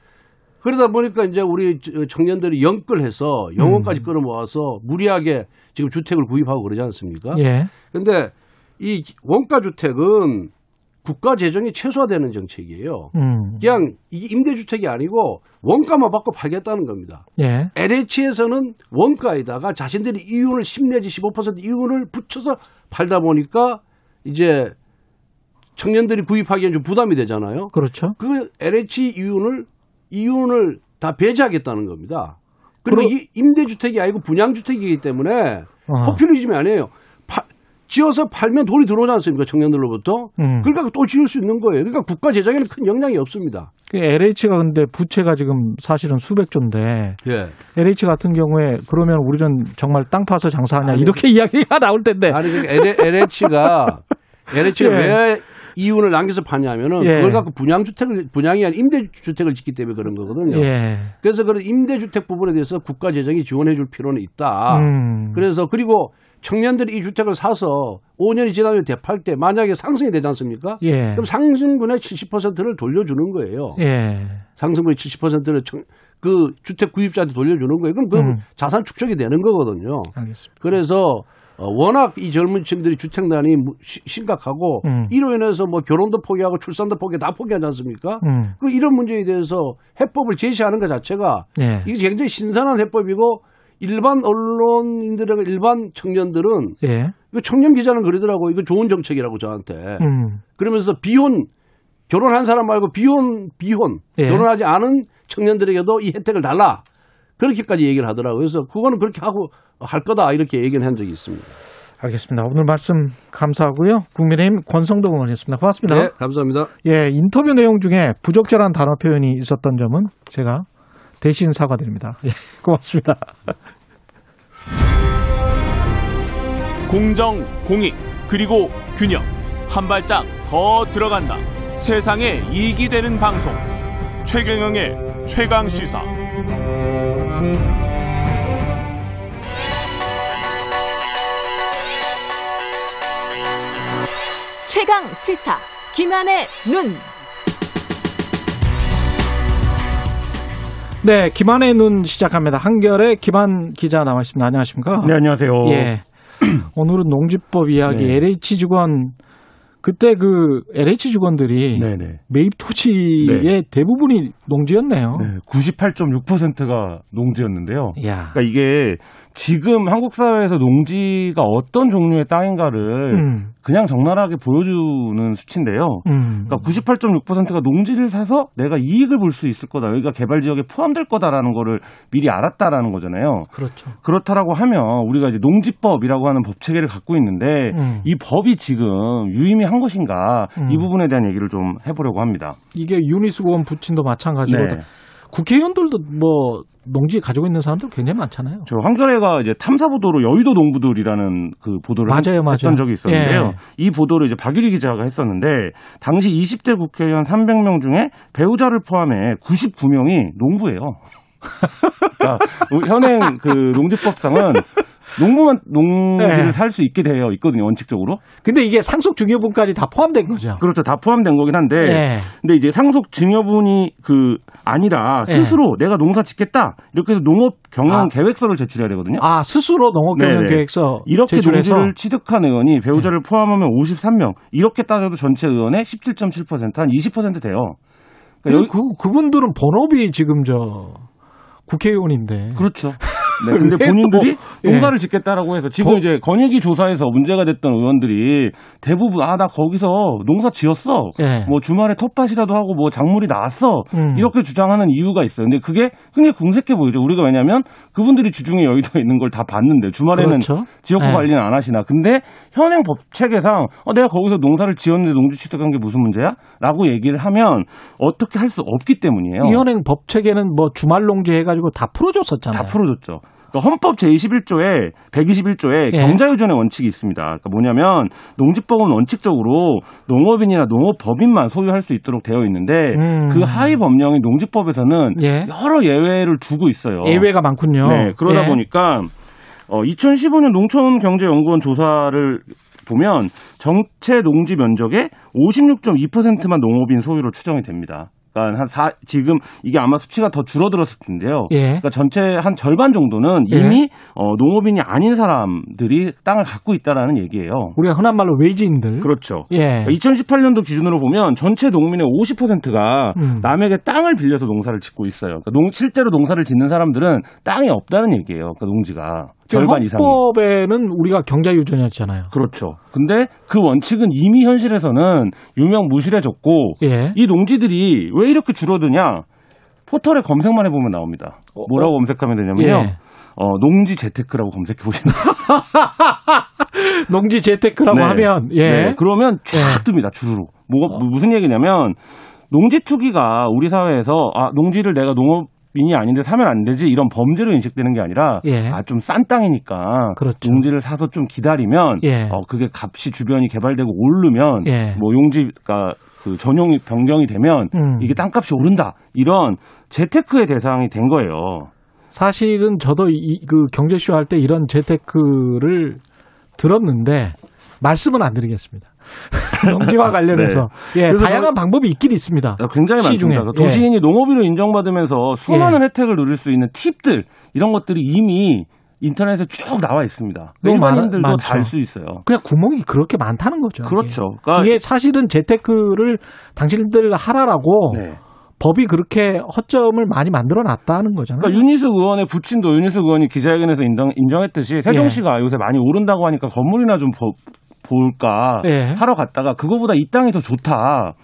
그러다 보니까 이제 우리 청년들이 영끌해서 영혼까지 음. 끌어모아서 무리하게 지금 주택을 구입하고 그러지 않습니까? 그런데 예. 이 원가주택은 국가 재정이 최소화되는 정책이에요. 음. 그냥 이게 임대주택이 아니고 원가만 받고 팔겠다는 겁니다. 예. 엘에이치에서는 원가에다가 자신들이 이윤을 십 내지 십오 퍼센트 이윤을 붙여서 팔다 보니까 이제 청년들이 구입하기엔 좀 부담이 되잖아요. 그렇죠. 그 엘에이치 이윤을 이윤을 다 배제하겠다는 겁니다. 그리고 그러... 이게 임대주택이 아니고 분양주택이기 때문에 어. 포퓰리즘이 아니에요. 지어서 팔면 돈이 들어오지 않습니까? 청년들로부터. 음. 그러니까 또 지을 수 있는 거예요. 그러니까 국가 재정에는 큰 영향이 없습니다. 엘에이치가 근데 부채가 지금 사실은 수백 조인데 예. 엘에이치 같은 경우에 그러면 우리는 정말 땅 파서 장사하냐 아니, 이렇게 이야기가 나올 텐데. 아니 그러니까 엘에이치가 엘에이치가 예. 왜 이윤을 남겨서 파냐면은 예. 그걸 갖고 분양주택을 분양이 아니라 임대주택을 짓기 때문에 그런 거거든요. 예. 그래서 그런 임대주택 부분에 대해서 국가 재정이 지원해 줄 필요는 있다. 음. 그래서 그리고 청년들이 이 주택을 사서 오 년이 지나면 되팔 때 만약에 상승이 되지 않습니까? 예. 그럼 상승분의 칠십 퍼센트를 돌려주는 거예요. 예. 상승분의 칠십 퍼센트를 청, 그 주택 구입자한테 돌려주는 거예요. 그럼 그 음. 자산 축적이 되는 거거든요. 알겠습니다. 그래서 워낙 이 젊은 층들이 주택난이 심각하고 음. 이로 인해서 뭐 결혼도 포기하고 출산도 포기 다 포기하지 않습니까? 음. 그 이런 문제에 대해서 해법을 제시하는 것 자체가 예. 이게 굉장히 신선한 해법이고. 일반 언론인들하고 일반 청년들은 예. 이거 청년 기자는 그러더라고요. 이거 좋은 정책이라고 저한테. 음. 그러면서 비혼 결혼한 사람 말고 비혼 비혼 예. 결혼하지 않은 청년들에게도 이 혜택을 달라. 그렇게까지 얘기를 하더라고요. 그래서 그거는 그렇게 하고 할 거다 이렇게 얘기를 한 적이 있습니다. 알겠습니다. 오늘 말씀 감사하고요. 국민의힘 권성동 의원이었습니다. 고맙습니다. 네, 감사합니다. 예, 인터뷰 내용 중에 부적절한 단어 표현이 있었던 점은 제가 대신 사과드립니다. 예, 고맙습니다. 공정, 공익, 그리고 균형. 한 발짝 더 들어간다. 세상에 이익이 되는 방송. 최경영의 최강 시사. 최강 시사. 김한의 눈. 네, 김한의 눈 시작합니다. 한겨레 김한 기자 나와 있습니다. 안녕하십니까? 네, 안녕하세요. 예, 오늘은 농지법 이야기. 네. 엘에이치 직원 그때 그 엘에이치 직원들이 네, 네. 매입 토지의 네. 대부분이 농지였네요. 네, 구십팔 점 육 퍼센트가 농지였는데요. 야. 그러니까 이게 지금 한국 사회에서 농지가 어떤 종류의 땅인가를 음. 그냥 적나라하게 보여주는 수치인데요. 음. 그러니까 구십팔 점 육 퍼센트가 농지를 사서 내가 이익을 볼 수 있을 거다. 여기가 개발 지역에 포함될 거다라는 거를 미리 알았다라는 거잖아요. 그렇죠. 그렇다라고 하면 우리가 이제 농지법이라고 하는 법 체계를 갖고 있는데 음. 이 법이 지금 유의미한 것인가 음. 이 부분에 대한 얘기를 좀 해보려고 합니다. 이게 윤희숙 의원 부친도 마찬가지로 네. 국회의원들도 뭐 농지 가지고 있는 사람들 굉장히 많잖아요. 저 한겨레가 이제 탐사 보도로 여의도 농부들이라는 그 보도를 맞아요, 맞아요. 했던 적이 있었는데요. 예. 이 보도를 이제 박유리 기자가 했었는데 당시 이십 대 국회의원 삼백 명 중에 배우자를 포함해 구십구 명이 농부예요. 그러니까 현행 그 농지법상은 농부만 농지를 네. 살 수 있게 되어 있거든요, 원칙적으로. 근데 이게 상속 증여분까지 다 포함된 거죠. 그렇죠, 다 포함된 거긴 한데, 네. 근데 이제 상속 증여분이 그 아니라 스스로 네. 내가 농사 짓겠다 이렇게 해서 농업 경영 아. 계획서를 제출해야 되거든요. 아, 스스로 농업 경영 네네. 계획서 이렇게 제출해서? 농지를 취득한 의원이 배우자를 네. 포함하면 오십삼 명 이렇게 따져도 전체 의원의 십칠 점 칠 퍼센트 한 이십 퍼센트 돼요. 그러니까 여기... 그 그분들은 본업이 지금 저 국회의원인데. 그렇죠. 네, 근데 본인들이 또, 농사를 예. 짓겠다라고 해서 지금 거, 이제 권익위 조사에서 문제가 됐던 의원들이 대부분 아, 나 거기서 농사 지었어. 예. 뭐 주말에 텃밭이라도 하고 뭐 작물이 나왔어. 음. 이렇게 주장하는 이유가 있어요. 근데 그게 굉장히 궁색해 보이죠. 우리가 왜냐면 그분들이 주중에 여의도에 있는 걸 다 봤는데 주말에는 그렇죠. 지역구 예. 관리는 안 하시나. 근데 현행 법체계상 어, 내가 거기서 농사를 지었는데 농지취득한 게 무슨 문제야? 라고 얘기를 하면 어떻게 할 수 없기 때문이에요. 이 현행 법체계는 뭐 주말 농지 해가지고 다 풀어줬었잖아요. 다 풀어줬죠. 그러니까 헌법 제이십일 조에 백이십일 조에 예. 경자유전의 원칙이 있습니다. 그러니까 뭐냐면 농지법은 원칙적으로 농업인이나 농업법인만 소유할 수 있도록 되어 있는데 음. 그 하위 법령인 농지법에서는 예. 여러 예외를 두고 있어요. 예외가 많군요. 네, 그러다 예. 보니까 어, 이천십오 년 농촌경제연구원 조사를 보면 전체 농지 면적의 오십육 점 이 퍼센트만 농업인 소유로 추정이 됩니다. 그러니까 한 사, 지금 이게 아마 수치가 더 줄어들었을 텐데요. 예. 그러니까 전체 한 절반 정도는 이미 예. 어, 농업인이 아닌 사람들이 땅을 갖고 있다라는 얘기예요. 우리가 흔한 말로 외지인들. 그렇죠. 예. 그러니까 이천십팔 년도 기준으로 보면 전체 농민의 오십 퍼센트가 음. 남에게 땅을 빌려서 농사를 짓고 있어요. 그러니까 농, 실제로 농사를 짓는 사람들은 땅이 없다는 얘기예요. 그러니까 농지가. 절반 이상. 헌법에는 우리가 경자유전이었잖아요. 그렇죠. 근데 그 원칙은 이미 현실에서는 유명 무실해졌고 예. 이 농지들이 왜 이렇게 줄어드냐? 포털에 검색만 해보면 나옵니다. 뭐라고 검색하면 되냐면요. 예. 어, 농지 재테크라고 검색해 보시면 농지 재테크라고 네. 하면 예. 네. 그러면 쫙 뜹니다. 주르륵. 뭐가 무슨 얘기냐면 농지 투기가 우리 사회에서 아, 농지를 내가 농업 인이 아닌데 사면 안 되지 이런 범죄로 인식되는 게 아니라 예. 아, 좀 싼 땅이니까 그렇죠. 용지를 사서 좀 기다리면 예. 어, 그게 값이 주변이 개발되고 오르면 예. 뭐 용지가 그 전용이 변경이 되면 음. 이게 땅값이 오른다 이런 재테크의 대상이 된 거예요. 사실은 저도 이, 그 경제쇼 할 때 이런 재테크를 들었는데 말씀은 안 드리겠습니다. 농지와 관련해서 네. 예, 다양한 방법이 있긴 있습니다. 굉장히 많습니다. 예. 도시인이 농업인으로 인정받으면서 수많은 예. 혜택을 누릴 수 있는 팁들 이런 것들이 이미 인터넷에 쭉 나와 있습니다. 일반인들도 다 알 수 있어요. 그냥 구멍이 그렇게 많다는 거죠. 그렇죠. 예. 그러니까 이게 사실은 재테크를 당신들 하라라고 네. 법이 그렇게 허점을 많이 만들어놨다는 거잖아요. 그러니까 윤희숙 의원의 부친도 윤희숙 의원이 기자회견에서 인정, 인정했듯이 세종시가 예. 요새 많이 오른다고 하니까 건물이나 좀 법, 볼까 예. 하러 갔다가 그거보다 이 땅이 더 좋다라고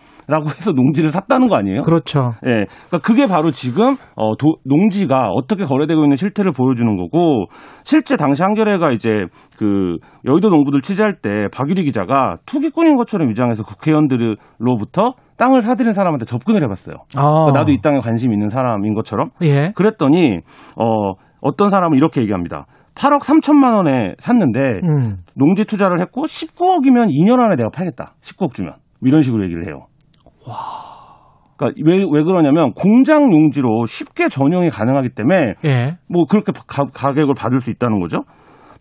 해서 농지를 샀다는 거 아니에요? 그렇죠. 예, 그러니까 그게 바로 지금 어, 도, 농지가 어떻게 거래되고 있는 실태를 보여주는 거고 실제 당시 한겨레가 이제 그 여의도 농부들 취재할 때 박유리 기자가 투기꾼인 것처럼 위장해서 국회의원들로부터 땅을 사들인 사람한테 접근을 해봤어요. 아. 그러니까 나도 이 땅에 관심 있는 사람인 것처럼. 예. 그랬더니 어, 어떤 사람은 이렇게 얘기합니다. 팔억 삼천만 원에 샀는데 음. 농지 투자를 했고 십구억이면 이 년 안에 내가 팔겠다. 십구억 주면. 이런 식으로 얘기를 해요. 와. 그러니까 왜, 왜 그러냐면 공장 용지로 쉽게 전용이 가능하기 때문에 예. 뭐 그렇게 가, 가격을 받을 수 있다는 거죠.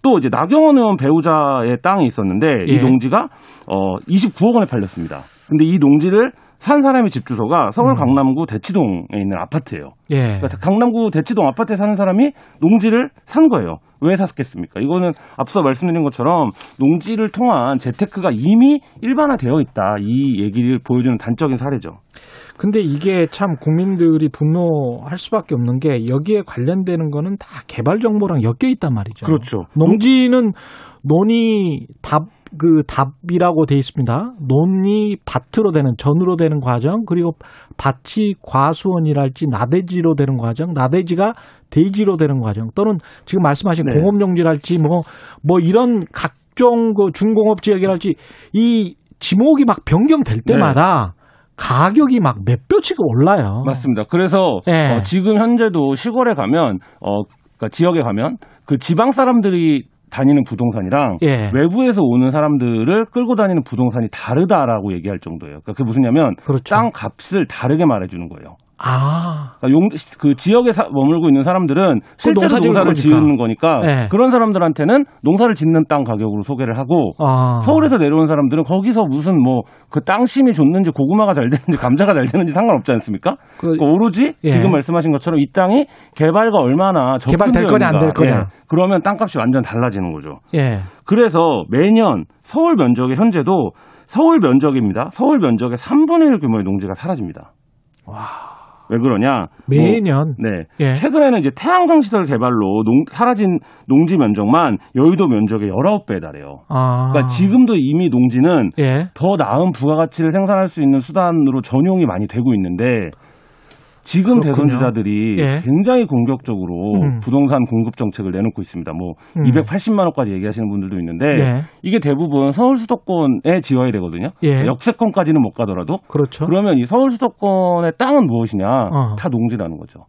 또 이제 나경원 의원 배우자의 땅이 있었는데 예. 이 농지가 어, 이십구억 원에 팔렸습니다. 근데 이 농지를 산 사람의 집 주소가 서울 강남구 대치동에 있는 아파트예요. 예. 그러니까 강남구 대치동 아파트에 사는 사람이 농지를 산 거예요. 왜 샀겠습니까? 이거는 앞서 말씀드린 것처럼 농지를 통한 재테크가 이미 일반화되어 있다. 이 얘기를 보여주는 단적인 사례죠. 근데 이게 참 국민들이 분노할 수밖에 없는 게 여기에 관련되는 거는 다 개발 정보랑 엮여 있단 말이죠. 그렇죠. 농지는 논이 답 그 답이라고 돼 있습니다. 논이 밭으로 되는 전으로 되는 과정 그리고 밭이 과수원이랄지 나대지로 되는 과정 나대지가 대지로 되는 과정 또는 지금 말씀하신 네. 공업용지랄지 뭐, 뭐 이런 각종 그 중공업지역이랄지 이 지목이 막 변경될 때마다 네. 가격이 막 몇 뼈씩 올라요. 맞습니다. 그래서 네. 어, 지금 현재도 시골에 가면 어, 그러니까 지역에 가면 그 지방 사람들이 다니는 부동산이랑 예. 외부에서 오는 사람들을 끌고 다니는 부동산이 다르다라고 얘기할 정도예요. 그러니까 그게 무슨냐면 그렇죠. 땅 값을 다르게 말해주는 거예요. 아, 그러니까 용, 그 지역에 사, 머물고 있는 사람들은 실제로 농사 농사를 지은 거니까 네. 그런 사람들한테는 농사를 짓는 땅 가격으로 소개를 하고 아. 서울에서 내려온 사람들은 거기서 무슨 뭐 그 땅심이 좋는지 고구마가 잘 되는지 감자가 잘 되는지 상관없지 않습니까? 그, 그러니까 오로지 예. 지금 말씀하신 것처럼 이 땅이 개발과 얼마나 개발될 거냐 안 될 거냐 예. 그러면 땅값이 완전 달라지는 거죠. 예. 그래서 매년 서울 면적의 현재도 서울 면적입니다. 서울 면적의 삼분의 일 규모의 농지가 사라집니다. 와. 왜 그러냐? 매년. 뭐, 네. 예. 최근에는 이제 태양광 시설 개발로 농, 사라진 농지 면적만 여의도 면적의 열아홉 배에 달해요. 아. 그러니까 지금도 이미 농지는 예. 더 나은 부가가치를 생산할 수 있는 수단으로 전용이 많이 되고 있는데 지금 그렇군요. 대선 주자들이 예. 굉장히 공격적으로 음. 부동산 공급 정책을 내놓고 있습니다. 뭐 음. 이백팔십만 원까지 얘기하시는 분들도 있는데 예. 이게 대부분 서울 수도권에 지어야 되거든요. 예. 역세권까지는 못 가더라도 그렇죠. 그러면 이 서울 수도권의 땅은 무엇이냐? 어. 다 농지라는 거죠.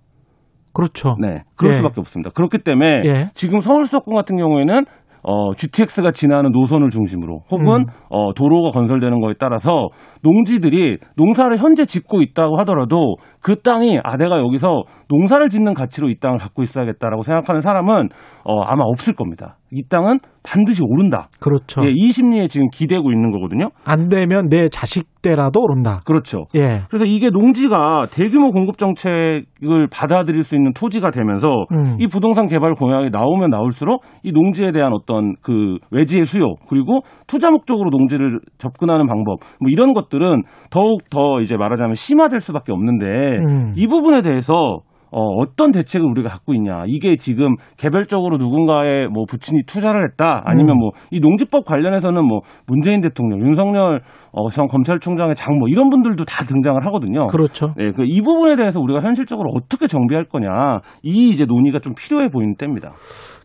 그렇죠. 네, 그럴 예. 수밖에 없습니다. 그렇기 때문에 예. 지금 서울 수도권 같은 경우에는 어, 지티엑스가 지나는 노선을 중심으로 혹은 음. 어, 도로가 건설되는 거에 따라서 농지들이 농사를 현재 짓고 있다고 하더라도 그 땅이 아 내가 여기서 농사를 짓는 가치로 이 땅을 갖고 있어야겠다라고 생각하는 사람은 어, 아마 없을 겁니다. 이 땅은 반드시 오른다. 그렇죠. 예, 이 심리에 지금 기대고 있는 거거든요. 안 되면 내 자식 때라도 오른다. 그렇죠. 예. 그래서 이게 농지가 대규모 공급 정책을 받아들일 수 있는 토지가 되면서 음. 이 부동산 개발 공약이 나오면 나올수록 이 농지에 대한 어떤 그 외지의 수요 그리고 투자 목적으로 농지를 접근하는 방법 뭐 이런 것들은 더욱 더 이제 말하자면 심화될 수밖에 없는데 음. 이 부분에 대해서 어, 어떤 대책을 우리가 갖고 있냐. 이게 지금 개별적으로 누군가의 뭐 부친이 투자를 했다. 아니면 뭐 이 농지법 관련해서는 뭐 문재인 대통령, 윤석열 어, 전 검찰총장의 장모 이런 분들도 다 등장을 하거든요. 그렇죠. 네, 그 이 부분에 대해서 우리가 현실적으로 어떻게 정비할 거냐. 이 이제 논의가 좀 필요해 보이는 때입니다.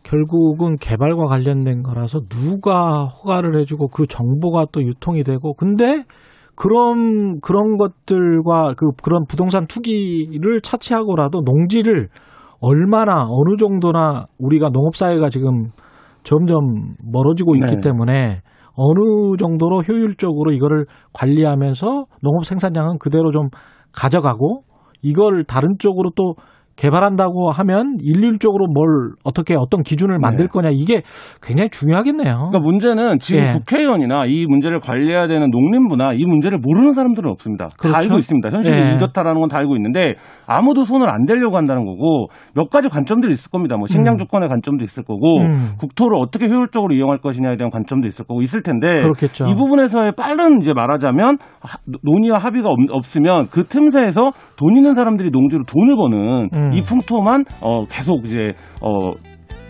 결국은 개발과 관련된 거라서 누가 허가를 해주고 그 정보가 또 유통이 되고 근데 그런 그런 것들과 그 그런 부동산 투기를 차치하고라도 농지를 얼마나 어느 정도나 우리가 농업 사회가 지금 점점 멀어지고 있기 네. 때문에 어느 정도로 효율적으로 이거를 관리하면서 농업 생산량은 그대로 좀 가져가고 이걸 다른 쪽으로 또 개발한다고 하면 일률적으로 뭘 어떻게 어떤 기준을 만들 거냐 이게 굉장히 중요하겠네요. 그러니까 문제는 지금 예. 국회의원이나 이 문제를 관리해야 되는 농림부나 이 문제를 모르는 사람들은 없습니다. 그렇죠? 다 알고 있습니다. 현실이 예. 이렇다라는 건 다 알고 있는데 아무도 손을 안 대려고 한다는 거고 몇 가지 관점들이 있을 겁니다. 뭐 식량 주권의 음. 관점도 있을 거고 음. 국토를 어떻게 효율적으로 이용할 것이냐에 대한 관점도 있을 거고 있을 텐데 그렇겠죠. 이 부분에서의 빠른 이제 말하자면 논의와 합의가 없, 없으면 그 틈새에서 돈 있는 사람들이 농지로 돈을 버는 음. 이 풍토만 어, 계속 이제 어,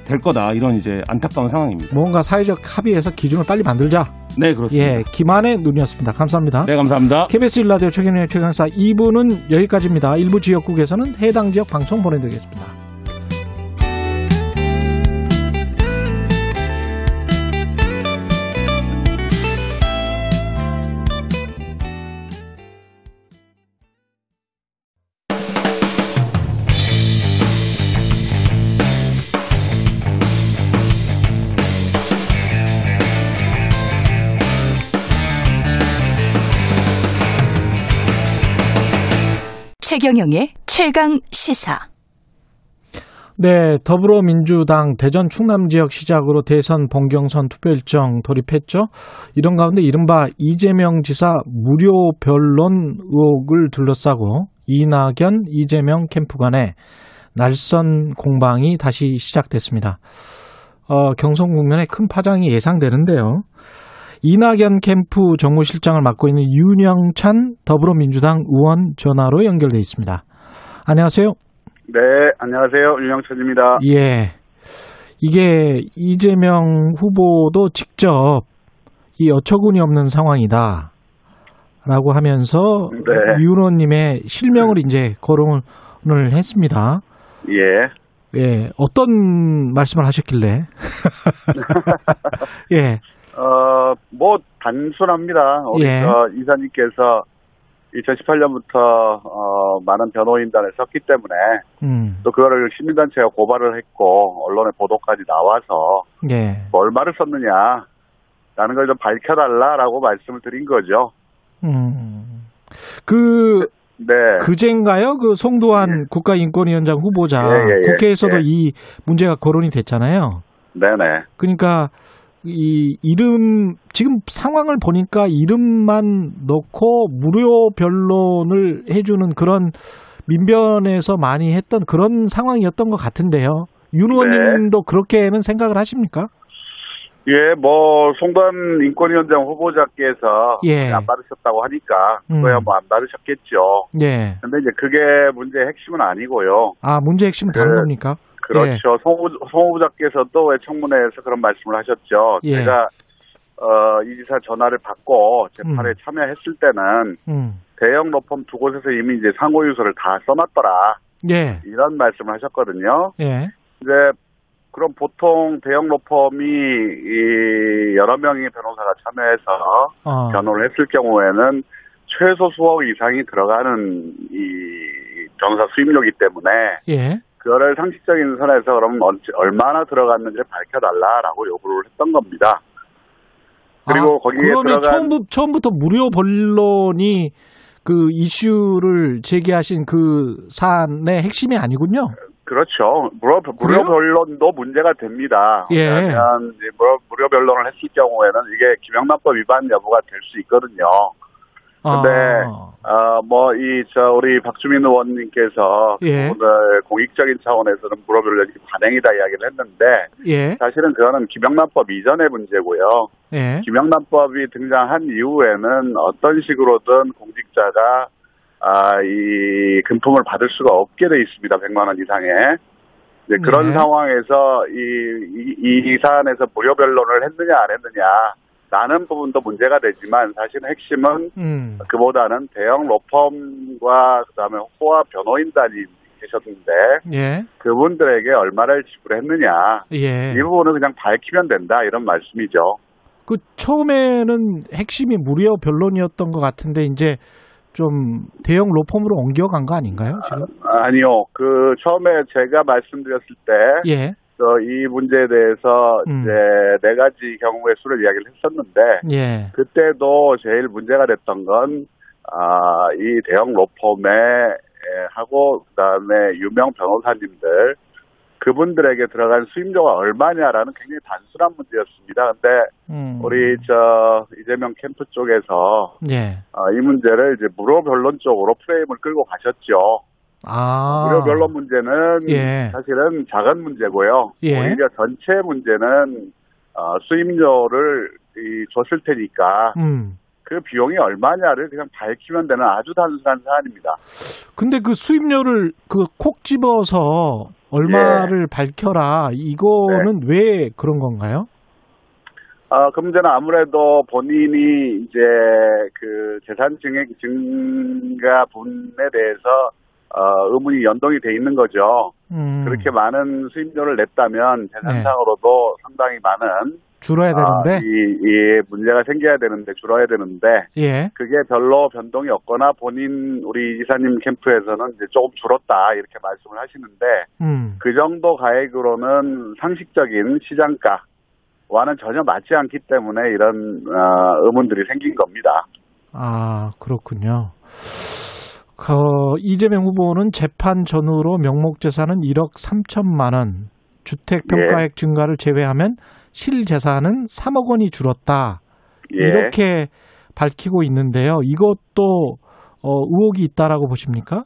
될 거다 이런 이제 안타까운 상황입니다. 뭔가 사회적 합의에서 기준을 빨리 만들자. 네 그렇습니다. 예, 김한의 눈이었습니다. 감사합니다. 네 감사합니다. 케이비에스 일 라디오 최경영의 최강사 이 부는 여기까지입니다. 일부 지역국에서는 해당 지역 방송 보내드리겠습니다. 최경영의 최강시사. 네, 더불어민주당 대전 충남 지역 시작으로 대선 본경선 투표 일정 돌입했죠. 이런 가운데 이른바 이재명 지사 무료 변론 의혹을 둘러싸고 이낙연, 이재명 캠프 간의 날선 공방이 다시 시작됐습니다. 어, 경선 국면에 큰 파장이 예상되는데요. 이낙연 캠프 정무실장을 맡고 있는 윤영찬 더불어민주당 의원 전화로 연결돼 있습니다. 안녕하세요. 네, 안녕하세요. 윤영찬입니다. 예, 이게 이재명 후보도 직접 이 어처구니 없는 상황이다라고 하면서 네. 윤 의원님의 실명을 이제 거론을 했습니다. 예. 예, 어떤 말씀을 하셨길래? 예. 어, 뭐, 단순합니다. 우리, 예. 어, 이사님께서 이천십팔 년부터, 어, 많은 변호인단에 섰기 때문에, 음. 또 그거를 시민단체가 고발을 했고, 언론의 보도까지 나와서, 예. 뭐 얼마를 썼느냐, 라는 걸 좀 밝혀달라라고 말씀을 드린 거죠. 음. 그, 네. 그제인가요? 그 송도환 예. 국가인권위원장 후보자, 예, 예, 예. 국회에서도 예. 이 문제가 거론이 됐잖아요. 네네. 그러니까, 이 이름 지금 상황을 보니까 이름만 넣고 무료 변론을 해주는 그런 민변에서 많이 했던 그런 상황이었던 것 같은데요. 윤 의원님도 네. 그렇게는 생각을 하십니까? 예, 뭐 송단 인권위원장 후보자께서 예. 안 받으셨다고 하니까 그거야 음. 뭐 안 받으셨겠죠. 예. 근데 이제 그게 문제의 핵심은 아니고요. 아, 문제의 핵심은 다른 그, 겁니까? 그렇죠. 예. 송, 송 후보자께서도 왜 청문회에서 그런 말씀을 하셨죠. 예. 제가 어, 이 지사 전화를 받고 재판에 음. 참여했을 때는 음. 대형 로펌 두 곳에서 이미 이제 상고 유서를 다 써놨더라. 예. 이런 말씀을 하셨거든요. 예. 이제 그럼 보통 대형 로펌이 이 여러 명의 변호사가 참여해서 어. 변호를 했을 경우에는 최소 수억 이상이 들어가는 이 변호사 수임료이기 때문에 예. 그거를 상식적인 선에서 그럼 얼마나 들어갔는지 밝혀달라라고 요구를 했던 겁니다. 그리고 아, 거기에 그러면 들어간 처음부, 처음부터 무료 변론이 그 이슈를 제기하신 그 사안의 핵심이 아니군요. 그렇죠. 무료, 무료 변론도 문제가 됩니다. 예. 왜냐하면 무료, 무료 변론을 했을 경우에는 이게 김영란법 위반 여부가 될 수 있거든요. 근데, 아. 어, 뭐, 이, 저, 우리 박주민 의원님께서 예. 오늘 공익적인 차원에서는 무료 변론이 관행이다 이야기를 했는데, 예. 사실은 그거는 김영란법 이전의 문제고요. 예. 김영란법이 등장한 이후에는 어떤 식으로든 공직자가 아, 이 금품을 받을 수가 없게 돼 있습니다. 백만 원 이상에. 이제 그런 네. 상황에서 이, 이, 이 사안에서 무료 변론을 했느냐 안 했느냐라는 부분도 문제가 되지만 사실 핵심은 음. 그보다는 대형 로펌과 그다음에 호화 변호인단이 계셨는데 예. 그분들에게 얼마를 지불했느냐 예. 이 부분은 그냥 밝히면 된다 이런 말씀이죠. 그 처음에는 핵심이 무료 변론이었던 것 같은데 이제. 좀 대형 로펌으로 옮겨간 거 아닌가요? 지금? 아, 아니요. 그 처음에 제가 말씀드렸을 때, 예. 이 문제에 대해서 음. 이제 네 가지 경우의 수를 이야기를 했었는데, 예. 그때도 제일 문제가 됐던 건 아, 이 대형 로펌에 하고 그다음에 유명 변호사님들 그분들에게 들어간 수임료가 얼마냐라는 굉장히 단순한 문제였습니다. 근데, 음. 우리, 저, 이재명 캠프 쪽에서, 예. 어, 이 문제를 이제 무료 변론 쪽으로 프레임을 끌고 가셨죠. 아. 무료 변론 문제는, 예. 사실은 작은 문제고요. 예. 오히려 전체 문제는, 어, 수임료를, 이, 줬을 테니까, 음. 그 비용이 얼마냐를 그냥 밝히면 되는 아주 단순한 사안입니다. 근데 그 수임료를 그 콕 집어서, 얼마를 예. 밝혀라. 이거는 네. 왜 그런 건가요? 아, 그 문제는 아무래도 본인이 이제 그 재산 증액 증가분에 대해서 어, 의문이 연동이 돼 있는 거죠. 음. 그렇게 많은 수임료를 냈다면 재산상으로도 네. 상당히 많은 줄어야 되는데 아, 이, 이 문제가 생겨야 되는데 줄어야 되는데 예. 그게 별로 변동이 없거나 본인 우리 이사님 캠프에서는 이제 조금 줄었다 이렇게 말씀을 하시는데 음. 그 정도 가액으로는 상식적인 시장가와는 전혀 맞지 않기 때문에 이런 어, 의문들이 생긴 겁니다. 아 그렇군요. 어, 이재명 후보는 재판 전후로 명목재산은 일억 삼천만 원, 주택평가액 예. 증가를 제외하면 실재산은 삼억 원이 줄었다. 예. 이렇게 밝히고 있는데요. 이것도 어, 의혹이 있다라고 보십니까?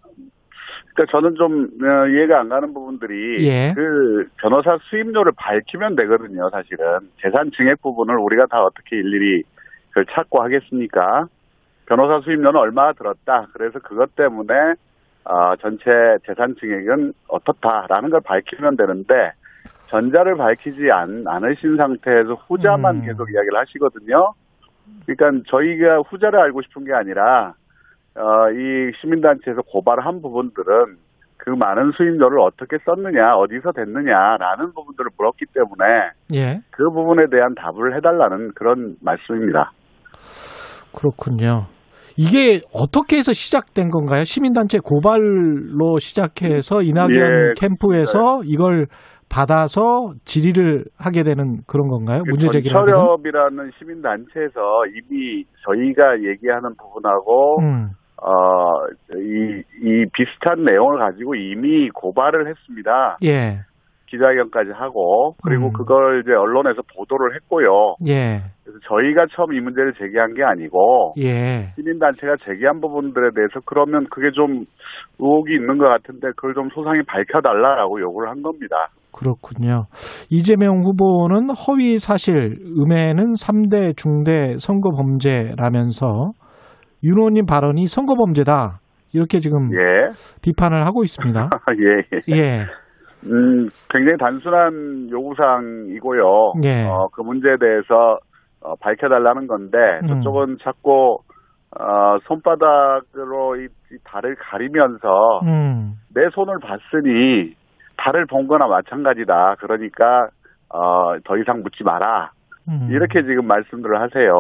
그러니까 저는 좀 어, 이해가 안 가는 부분들이 예. 그 변호사 수임료를 밝히면 되거든요. 사실은 재산 증액 부분을 우리가 다 어떻게 일일이 그걸 찾고 하겠습니까? 변호사 수임료는 얼마 들었다. 그래서 그것 때문에 어, 전체 재산 증액은 어떻다라는 걸 밝히면 되는데 전자를 밝히지 않, 않으신 상태에서 후자만 음. 계속 이야기를 하시거든요. 그러니까 저희가 후자를 알고 싶은 게 아니라 어, 이 시민단체에서 고발한 부분들은 그 많은 수임료를 어떻게 썼느냐, 어디서 됐느냐라는 부분들을 물었기 때문에 예. 그 부분에 대한 답을 해달라는 그런 말씀입니다. 그렇군요. 이게 어떻게 해서 시작된 건가요? 시민단체 고발로 시작해서 이낙연 예, 캠프에서 네. 이걸 받아서 질의를 하게 되는 그런 건가요? 문제 제기를 하게 되는? 전철협이라는 시민단체에서 이미 저희가 얘기하는 부분하고 음. 어, 이, 이 비슷한 내용을 가지고 이미 고발을 했습니다. 예. 기자회견까지 하고 그리고 음. 그걸 이제 언론에서 보도를 했고요. 예. 그래서 저희가 처음 이 문제를 제기한 게 아니고 예. 시민단체가 제기한 부분들에 대해서 그러면 그게 좀 의혹이 있는 것 같은데 그걸 좀 소상히 밝혀달라라고 요구를 한 겁니다. 그렇군요. 이재명 후보는 허위 사실, 음해는 삼 대 중대 선거범죄라면서 윤 의원님 발언이 선거범죄다, 이렇게 지금 예. 비판을 하고 있습니다. 예. 예. 음, 굉장히 단순한 요구사항이고요. 예. 어, 그 문제에 대해서 어, 밝혀달라는 건데 저쪽은 음. 자꾸 어, 손바닥으로 이, 이 발을 가리면서 음. 내 손을 봤으니 발을 본 거나 마찬가지다. 그러니까 어, 더 이상 묻지 마라. 음. 이렇게 지금 말씀들을 하세요.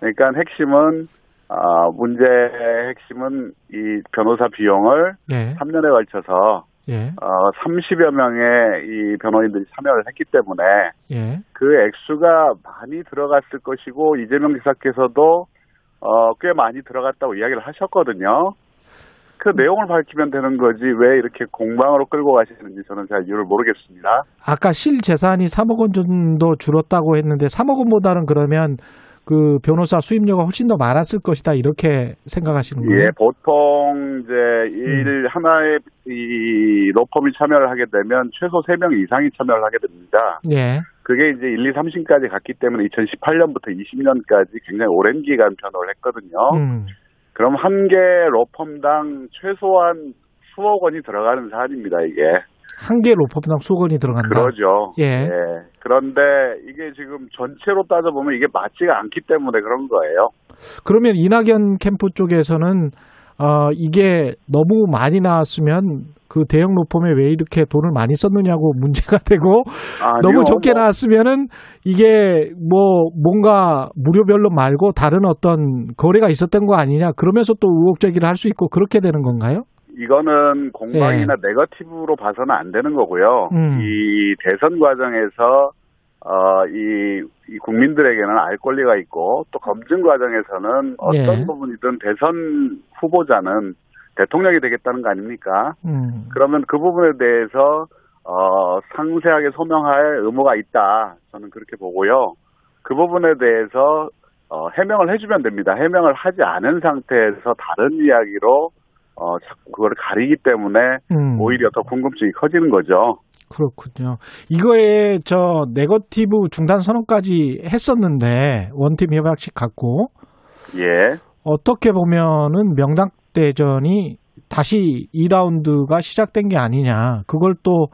그러니까 핵심은 어, 문제의 핵심은 이 변호사 비용을 예. 삼 년에 걸쳐서 예. 어, 삼십여 명의 이 변호인들이 참여를 했기 때문에 예. 그 액수가 많이 들어갔을 것이고 이재명 지사께서도 어, 꽤 많이 들어갔다고 이야기를 하셨거든요. 그 내용을 밝히면 되는 거지 왜 이렇게 공방으로 끌고 가시는지 저는 잘 이유를 모르겠습니다. 아까 실 재산이 삼억 원 정도 줄었다고 했는데 삼억 원보다는 그러면 그 변호사 수임료가 훨씬 더 많았을 것이다 이렇게 생각하시는 거예요? 예, 보통 이제 일 음. 하나의 이 로펌이 참여를 하게 되면 최소 세 명 이상이 참여를 하게 됩니다. 예. 그게 이제 일, 이, 삼 심까지 갔기 때문에 이천십팔 년부터 이십 년까지 굉장히 오랜 기간 변호를 했거든요. 음. 그럼 한 개 로펌당 최소한 수억 원이 들어가는 사안입니다, 이게. 한 개 로펌당 수억 원이 들어간다. 그러죠. 예. 예. 그런데 이게 지금 전체로 따져보면 이게 맞지가 않기 때문에 그런 거예요. 그러면 이낙연 캠프 쪽에서는 어, 이게 너무 많이 나왔으면 그 대형 로펌에 왜 이렇게 돈을 많이 썼느냐고 문제가 되고 아니요, 너무 적게 뭐, 나왔으면은 이게 뭐 뭔가 무료별로 말고 다른 어떤 거래가 있었던 거 아니냐 그러면서 또 의혹 제기를 할 수 있고 그렇게 되는 건가요? 이거는 공방이나 예. 네거티브로 봐서는 안 되는 거고요. 음. 이 대선 과정에서 어, 이, 이 국민들에게는 알 권리가 있고 또 검증 과정에서는 어떤 예. 부분이든 대선 후보자는 대통령이 되겠다는 거 아닙니까? 음. 그러면 그 부분에 대해서 어, 상세하게 소명할 의무가 있다. 저는 그렇게 보고요. 그 부분에 대해서 어, 해명을 해주면 됩니다. 해명을 하지 않은 상태에서 다른 이야기로 어, 자꾸 그걸 가리기 때문에 음. 오히려 더 궁금증이 커지는 거죠. 그렇군요. 이거에 저 네거티브 중단 선언까지 했었는데 원팀 협약식 갖고 예. 어떻게 보면은 명당 대전이 다시 이 라운드가 시작된 게 아니냐. 그걸 또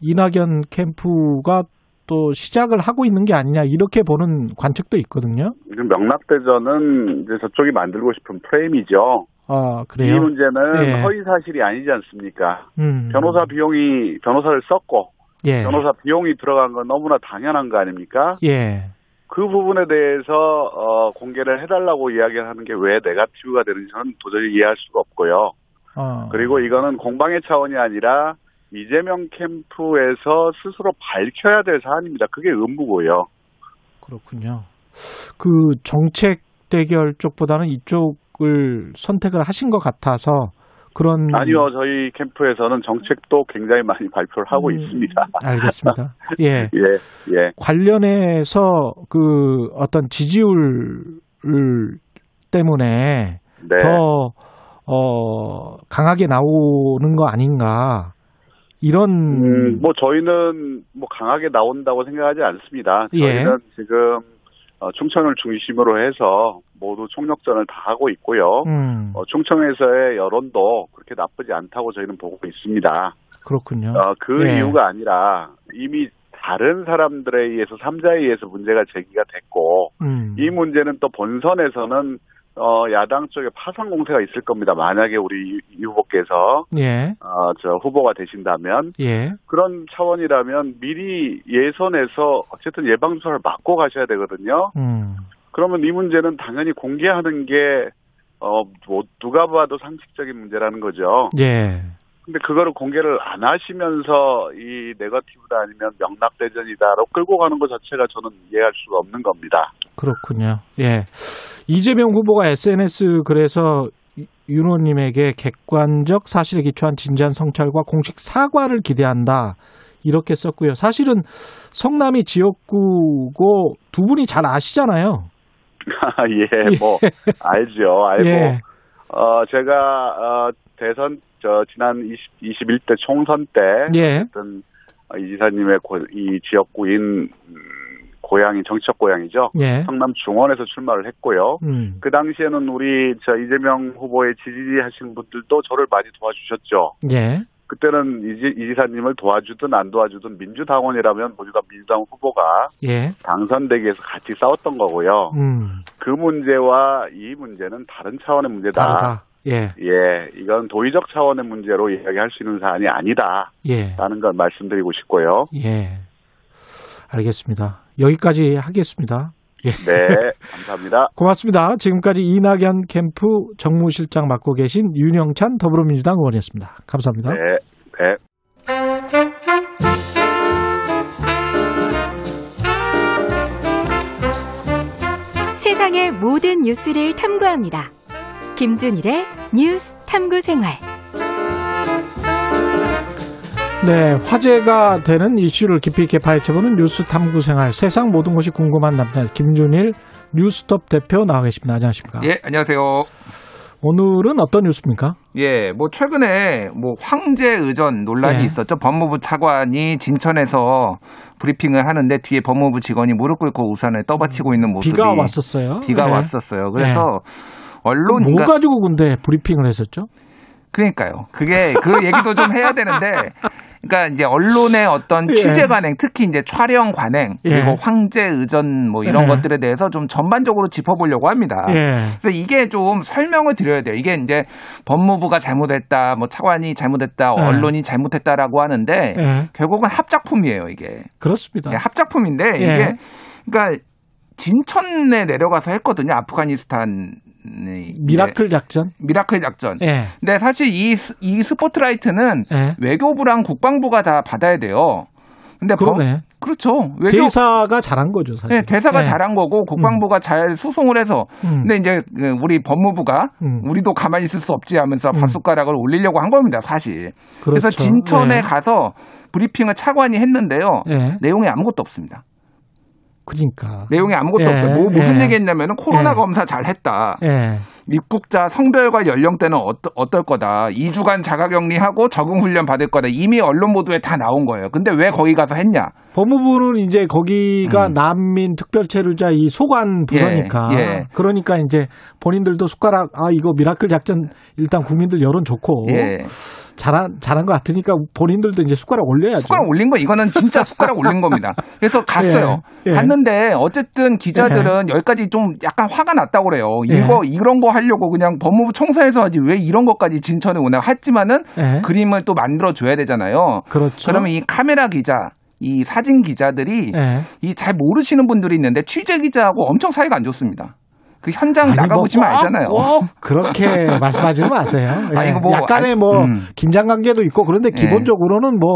이낙연 캠프가 또 시작을 하고 있는 게 아니냐 이렇게 보는 관측도 있거든요. 지금 명락대전은 이제 저쪽이 만들고 싶은 프레임이죠. 아, 그래요? 이 문제는 예. 허위 사실이 아니지 않습니까? 음. 변호사 비용이 변호사를 썼고 예. 변호사 비용이 들어간 건 너무나 당연한 거 아닙니까? 예. 그 부분에 대해서 어, 공개를 해달라고 이야기를 하는 게 왜 네거티브가 되는지 저는 도저히 이해할 수가 없고요. 어. 그리고 이거는 공방의 차원이 아니라 이재명 캠프에서 스스로 밝혀야 될 사안입니다. 그게 의무고요. 그렇군요. 그 정책 대결 쪽보다는 이쪽을 선택을 하신 것 같아서 그런 아니요. 저희 캠프에서는 정책도 굉장히 많이 발표를 하고 음, 있습니다. 알겠습니다. 예. 예, 예. 관련해서 그 어떤 지지율 때문에 네. 더 어, 강하게 나오는 거 아닌가? 이런 음, 뭐 저희는 뭐 강하게 나온다고 생각하지 않습니다. 저희는 예. 지금 어, 충청을 중심으로 해서 모두 총력전을 다 하고 있고요. 음. 어, 충청에서의 여론도 그렇게 나쁘지 않다고 저희는 보고 있습니다. 그렇군요. 어, 그 예. 이유가 아니라 이미 다른 사람들에 의해서 삼자에 의해서 문제가 제기가 됐고 음. 이 문제는 또 본선에서는 어, 야당 쪽에 파상 공세가 있을 겁니다. 만약에 우리 이 후보께서 예. 어, 저 후보가 되신다면 예. 그런 차원이라면 미리 예선에서 어쨌든 예방주사를 맞고 가셔야 되거든요. 음. 그러면 이 문제는 당연히 공개하는 게 어, 뭐 누가 봐도 상식적인 문제라는 거죠. 예. 근데 그거를 공개를 안 하시면서 이 네거티브다 아니면 명락대전이다로 끌고 가는 것 자체가 저는 이해할 수가 없는 겁니다. 그렇군요. 예. 이재명 후보가 에스엔에스 글에서 윤 의원님에게 객관적 사실에 기초한 진지한 성찰과 공식 사과를 기대한다 이렇게 썼고요. 사실은 성남이 지역구고 두 분이 잘 아시잖아요. 아, 예, 뭐 예. 알죠, 알고 예. 어, 제가 어, 대선 저 지난 이십, 이십일 대 총선 때 어떤 예. 이 지사님의 고, 이 지역구인 고향이 정치적 고향이죠. 예. 성남 중원에서 출마를 했고요. 음. 그 당시에는 우리 저 이재명 후보에 지지하신 분들도 저를 많이 도와주셨죠. 예. 그때는 이, 이 지사님을 도와주든 안 도와주든 민주당원이라면 모두 다 민주당 후보가 예. 당선되기 위해서 같이 싸웠던 거고요. 음. 그 문제와 이 문제는 다른 차원의 문제다. 다르다. 예. 예, 이건 도의적 차원의 문제로 이야기할 수 있는 사안이 아니다. 예. 라는 걸 말씀드리고 싶고요. 예. 알겠습니다. 여기까지 하겠습니다. 예. 네, 감사합니다. 고맙습니다. 지금까지 이낙연 캠프 정무실장 맡고 계신 윤영찬 더불어민주당 의원이었습니다. 감사합니다. 네, 네. 세상의 모든 뉴스를 탐구합니다. 김준일의 뉴스 탐구생활. 네, 화제가 되는 이슈를 깊이 있게 파헤쳐보는 뉴스 탐구생활. 세상 모든 것이 궁금한 남자 김준일 뉴스톱 대표 나와 계십니다. 안녕하십니까? 예, 안녕하세요. 오늘은 어떤 뉴스입니까? 예, 뭐 최근에 뭐 황제 의전 논란이 예. 있었죠. 법무부 차관이 진천에서 브리핑을 하는데 뒤에 법무부 직원이 무릎 꿇고 우산을 떠받치고 있는 모습이 비가 왔었어요. 비가 네. 왔었어요. 그래서 네. 언론 뭐 가지고 근데 브리핑을 했었죠? 그러니까요. 그게 그 얘기도 좀 해야 되는데, 그러니까 이제 언론의 어떤 예. 취재 관행, 특히 이제 촬영 관행 그리고 예. 황제 의전 뭐 이런 예. 것들에 대해서 좀 전반적으로 짚어보려고 합니다. 예. 그래서 이게 좀 설명을 드려야 돼요. 이게 이제 법무부가 잘못했다, 뭐 차관이 잘못했다, 예. 언론이 잘못했다라고 하는데 예. 결국은 합작품이에요, 이게. 그렇습니다. 네, 합작품인데 예. 이게 그러니까 진천에 내려가서 했거든요, 아프가니스탄. 네, 미라클 작전? 미라클 작전. 예. 근데 사실 이, 이 스포트라이트는 예. 외교부랑 국방부가 다 받아야 돼요. 근데 그러네. 버, 그렇죠. 외교, 대사가 잘한 거죠, 사실. 네, 대사가 예. 잘한 거고 국방부가 음. 잘 수송을 해서. 음. 근데 이제 우리 법무부가 음. 우리도 가만히 있을 수 없지 하면서 음. 밥숟가락을 올리려고 한 겁니다, 사실. 그렇죠. 그래서 진천에 예. 가서 브리핑을 차관이 했는데요. 예. 내용이 아무것도 없습니다. 그러니까 내용이 아무것도 예, 없어요. 뭐 무슨 예, 얘기했냐면은 코로나 예, 검사 잘했다. 예. 입국자 성별과 연령대는 어떠, 어떨 거다. 이 주간 자가격리하고 적응훈련 받을 거다. 이미 언론 보도에 다 나온 거예요. 근데 왜 거기 가서 했냐? 법무부는 이제 거기가 음. 난민 특별체류자 이 소관 부서니까 예, 예. 그러니까 이제 본인들도 숟가락 아 이거 미라클 작전 일단 국민들 여론 좋고. 예. 잘한, 잘한 것 같으니까 본인들도 이제 숟가락 올려야죠. 숟가락 올린 거, 이거는 진짜 숟가락 올린 겁니다. 그래서 갔어요. 예, 예. 갔는데 어쨌든 기자들은 예. 여기까지 좀 약간 화가 났다고 그래요. 예. 이거, 이런 거 하려고 그냥 법무부 청사에서 하지 왜 이런 것까지 진천에 오나 했지만은 예. 그림을 또 만들어줘야 되잖아요. 그렇죠. 그러면 이 카메라 기자, 이 사진 기자들이 예. 이 잘 모르시는 분들이 있는데 취재 기자하고 엄청 사이가 안 좋습니다. 그 현장 나가보시면 뭐 알잖아요. 뭐 그렇게 말씀하지는 마세요. 예. 아, 이거 뭐 약간의 뭐 음. 긴장 관계도 있고 그런데 기본적으로는 뭐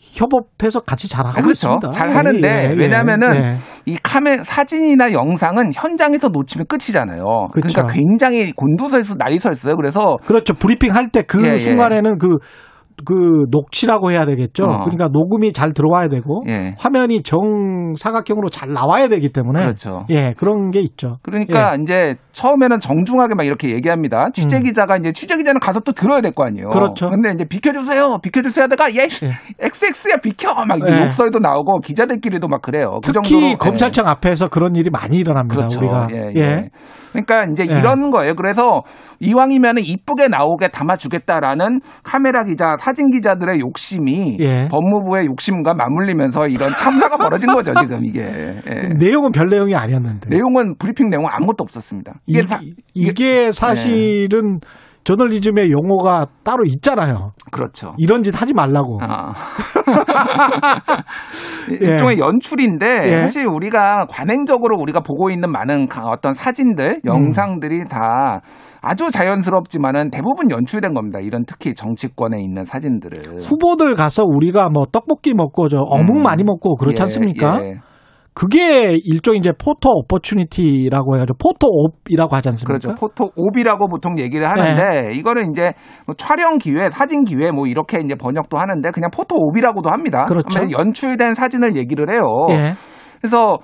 협업해서 같이 잘하고 아, 그렇죠. 있습니다. 잘하는데 예, 예, 왜냐하면은 예. 이 카메라 사진이나 영상은 현장에서 놓치면 끝이잖아요. 그렇죠. 그러니까 굉장히 곤두서서 날이 서 있어요. 그래서 그렇죠. 브리핑 할 때 그 예, 순간에는 예. 그. 그 녹취라고 해야 되겠죠. 어. 그러니까 녹음이 잘 들어와야 되고 예. 화면이 정사각형으로 잘 나와야 되기 때문에 그렇죠. 예, 그런 게 있죠. 그러니까 예. 이제 처음에는 정중하게 막 이렇게 얘기합니다. 취재 기자가 음. 이제 취재 기자는 가서 또 들어야 될 거 아니에요. 그렇죠. 근데 이제 비켜주세요, 비켜주세요 하다가 예, 예. 엑스엑스야 비켜 막 예. 욕설도 나오고 기자들끼리도 막 그래요. 특히 그 정도로 검찰청 예. 앞에서 그런 일이 많이 일어납니다. 그렇죠. 우리가 예, 예. 예. 그러니까 이제 예. 이런 거예요. 그래서 이왕이면은 이쁘게 나오게 담아주겠다라는 카메라 기자 사진 기자들의 욕심이 예. 법무부의 욕심과 맞물리면서 이런 참사가 벌어진 거죠, 지금 이게. 예. 내용은 별 내용이 아니었는데. 내용은 브리핑 내용은 아무것도 없었습니다. 이게, 이, 사, 이게, 이게 사실은 예. 저널리즘의 용어가 따로 있잖아요. 그렇죠. 이런 짓 하지 말라고. 아. 일종의 예. 연출인데 예. 사실 우리가 관행적으로 우리가 보고 있는 많은 어떤 사진들, 영상들이 음. 다 아주 자연스럽지만은 대부분 연출된 겁니다. 이런 특히 정치권에 있는 사진들을. 후보들 가서 우리가 뭐 떡볶이 먹고 저 어묵 음. 많이 먹고 그렇지 예. 않습니까? 예. 그게 일종의 이제 포토 오퍼튜니티라고 해가지고 포토옵이라고 하지 않습니까? 그렇죠. 포토옵이라고 보통 얘기를 하는데 네. 이거는 이제 뭐 촬영 기회, 사진 기회 뭐 이렇게 이제 번역도 하는데 그냥 포토옵이라고도 합니다. 그렇죠. 연출된 사진을 얘기를 해요. 네. 그래서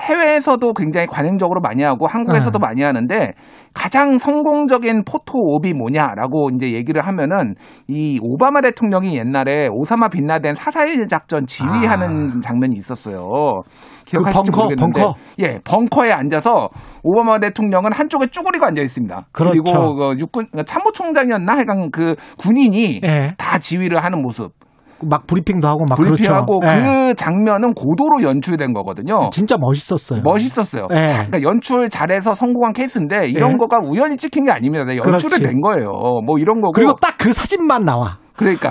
해외에서도 굉장히 관행적으로 많이 하고 한국에서도 네. 많이 하는데 가장 성공적인 포토옵이 뭐냐라고 이제 얘기를 하면은 이 오바마 대통령이 옛날에 오사마 빈라덴 사사일 작전 지휘하는 아. 장면이 있었어요. 기억하실지 그 벙커, 모르겠는데. 벙커? 예, 벙커에 앉아서 오바마 대통령은 한쪽에 쭈그리고 앉아 있습니다. 그렇죠. 그리고 그 육군 참모총장이었나 하여간 그 군인이 예. 다 지휘를 하는 모습. 막 브리핑도 하고 막 브리핑하고 그렇죠. 그 예. 장면은 고도로 연출된 거거든요. 진짜 멋있었어요. 멋있었어요. 예. 자, 그러니까 연출 잘해서 성공한 케이스인데 이런 예. 거가 우연히 찍힌 게 아닙니다. 연출이 된 거예요. 뭐 이런 거고. 그리고 딱 그 사진만 나와. 그러니까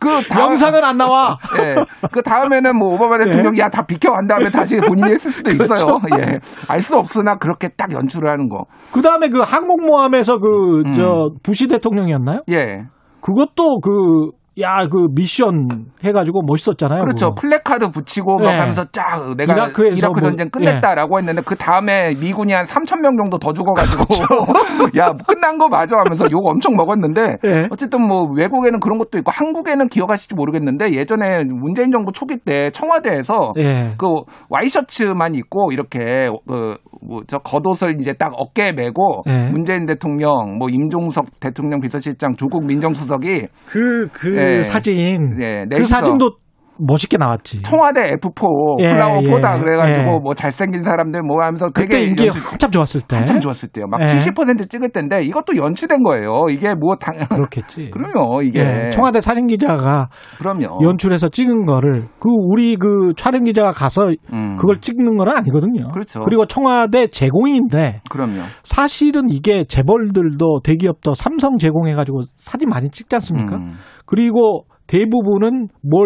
그 다음, 영상은 안 나와. 예. 그 다음에는 뭐 오바마 대통령이 예. 야, 다 비켜 간 다음에 다시 본인이 했을 수도 있어요. 그렇죠. 예. 알 수 없으나 그렇게 딱 연출을 하는 거. 그 다음에 그 항공모함에서 그 저 음. 부시 대통령이었나요? 예. 그것도 그 야, 그 미션 해가지고 멋있었잖아요. 그렇죠. 그거. 플래카드 붙이고 막 예. 하면서 쫙 내가 이라크에서 이라크 전쟁 뭐, 끝냈다라고 예. 했는데 그 다음에 미군이 한 삼천 명 정도 더 죽어가지고 그렇죠. 야, 끝난 거 맞아 하면서 욕 엄청 먹었는데 예. 어쨌든 뭐 외국에는 그런 것도 있고 한국에는 기억하실지 모르겠는데 예전에 문재인 정부 초기 때 청와대에서 예. 그 와이셔츠만 입고 이렇게 그 뭐 저 겉옷을 이제 딱 어깨에 메고 예. 문재인 대통령, 뭐 임종석 대통령 비서실장, 조국 민정수석이 그 그 그 예, 사진, 예, 그 사진도 멋있게 나왔지. 청와대 에프 포 예, 플라워 포다 예, 그래가지고 예. 뭐 잘생긴 사람들 뭐 하면서 되게 그때 인기 연출, 한참 좋았을 때, 한참 좋았을 때요. 막 예. 칠십 퍼센트 찍을 때인데 이것도 연출된 거예요. 이게 뭐 당 그렇겠지. 그럼요. 이게 예, 청와대 사진 기자가 그럼요. 연출해서 찍은 거를 그 우리 그 촬영 기자가 가서 음. 그걸 찍는 건 아니거든요. 그렇죠. 그리고 청와대 제공인데, 그럼요. 사실은 이게 재벌들도 대기업도 삼성 제공해가지고 사진 많이 찍지 않습니까? 음. 그리고 대부분은 뭘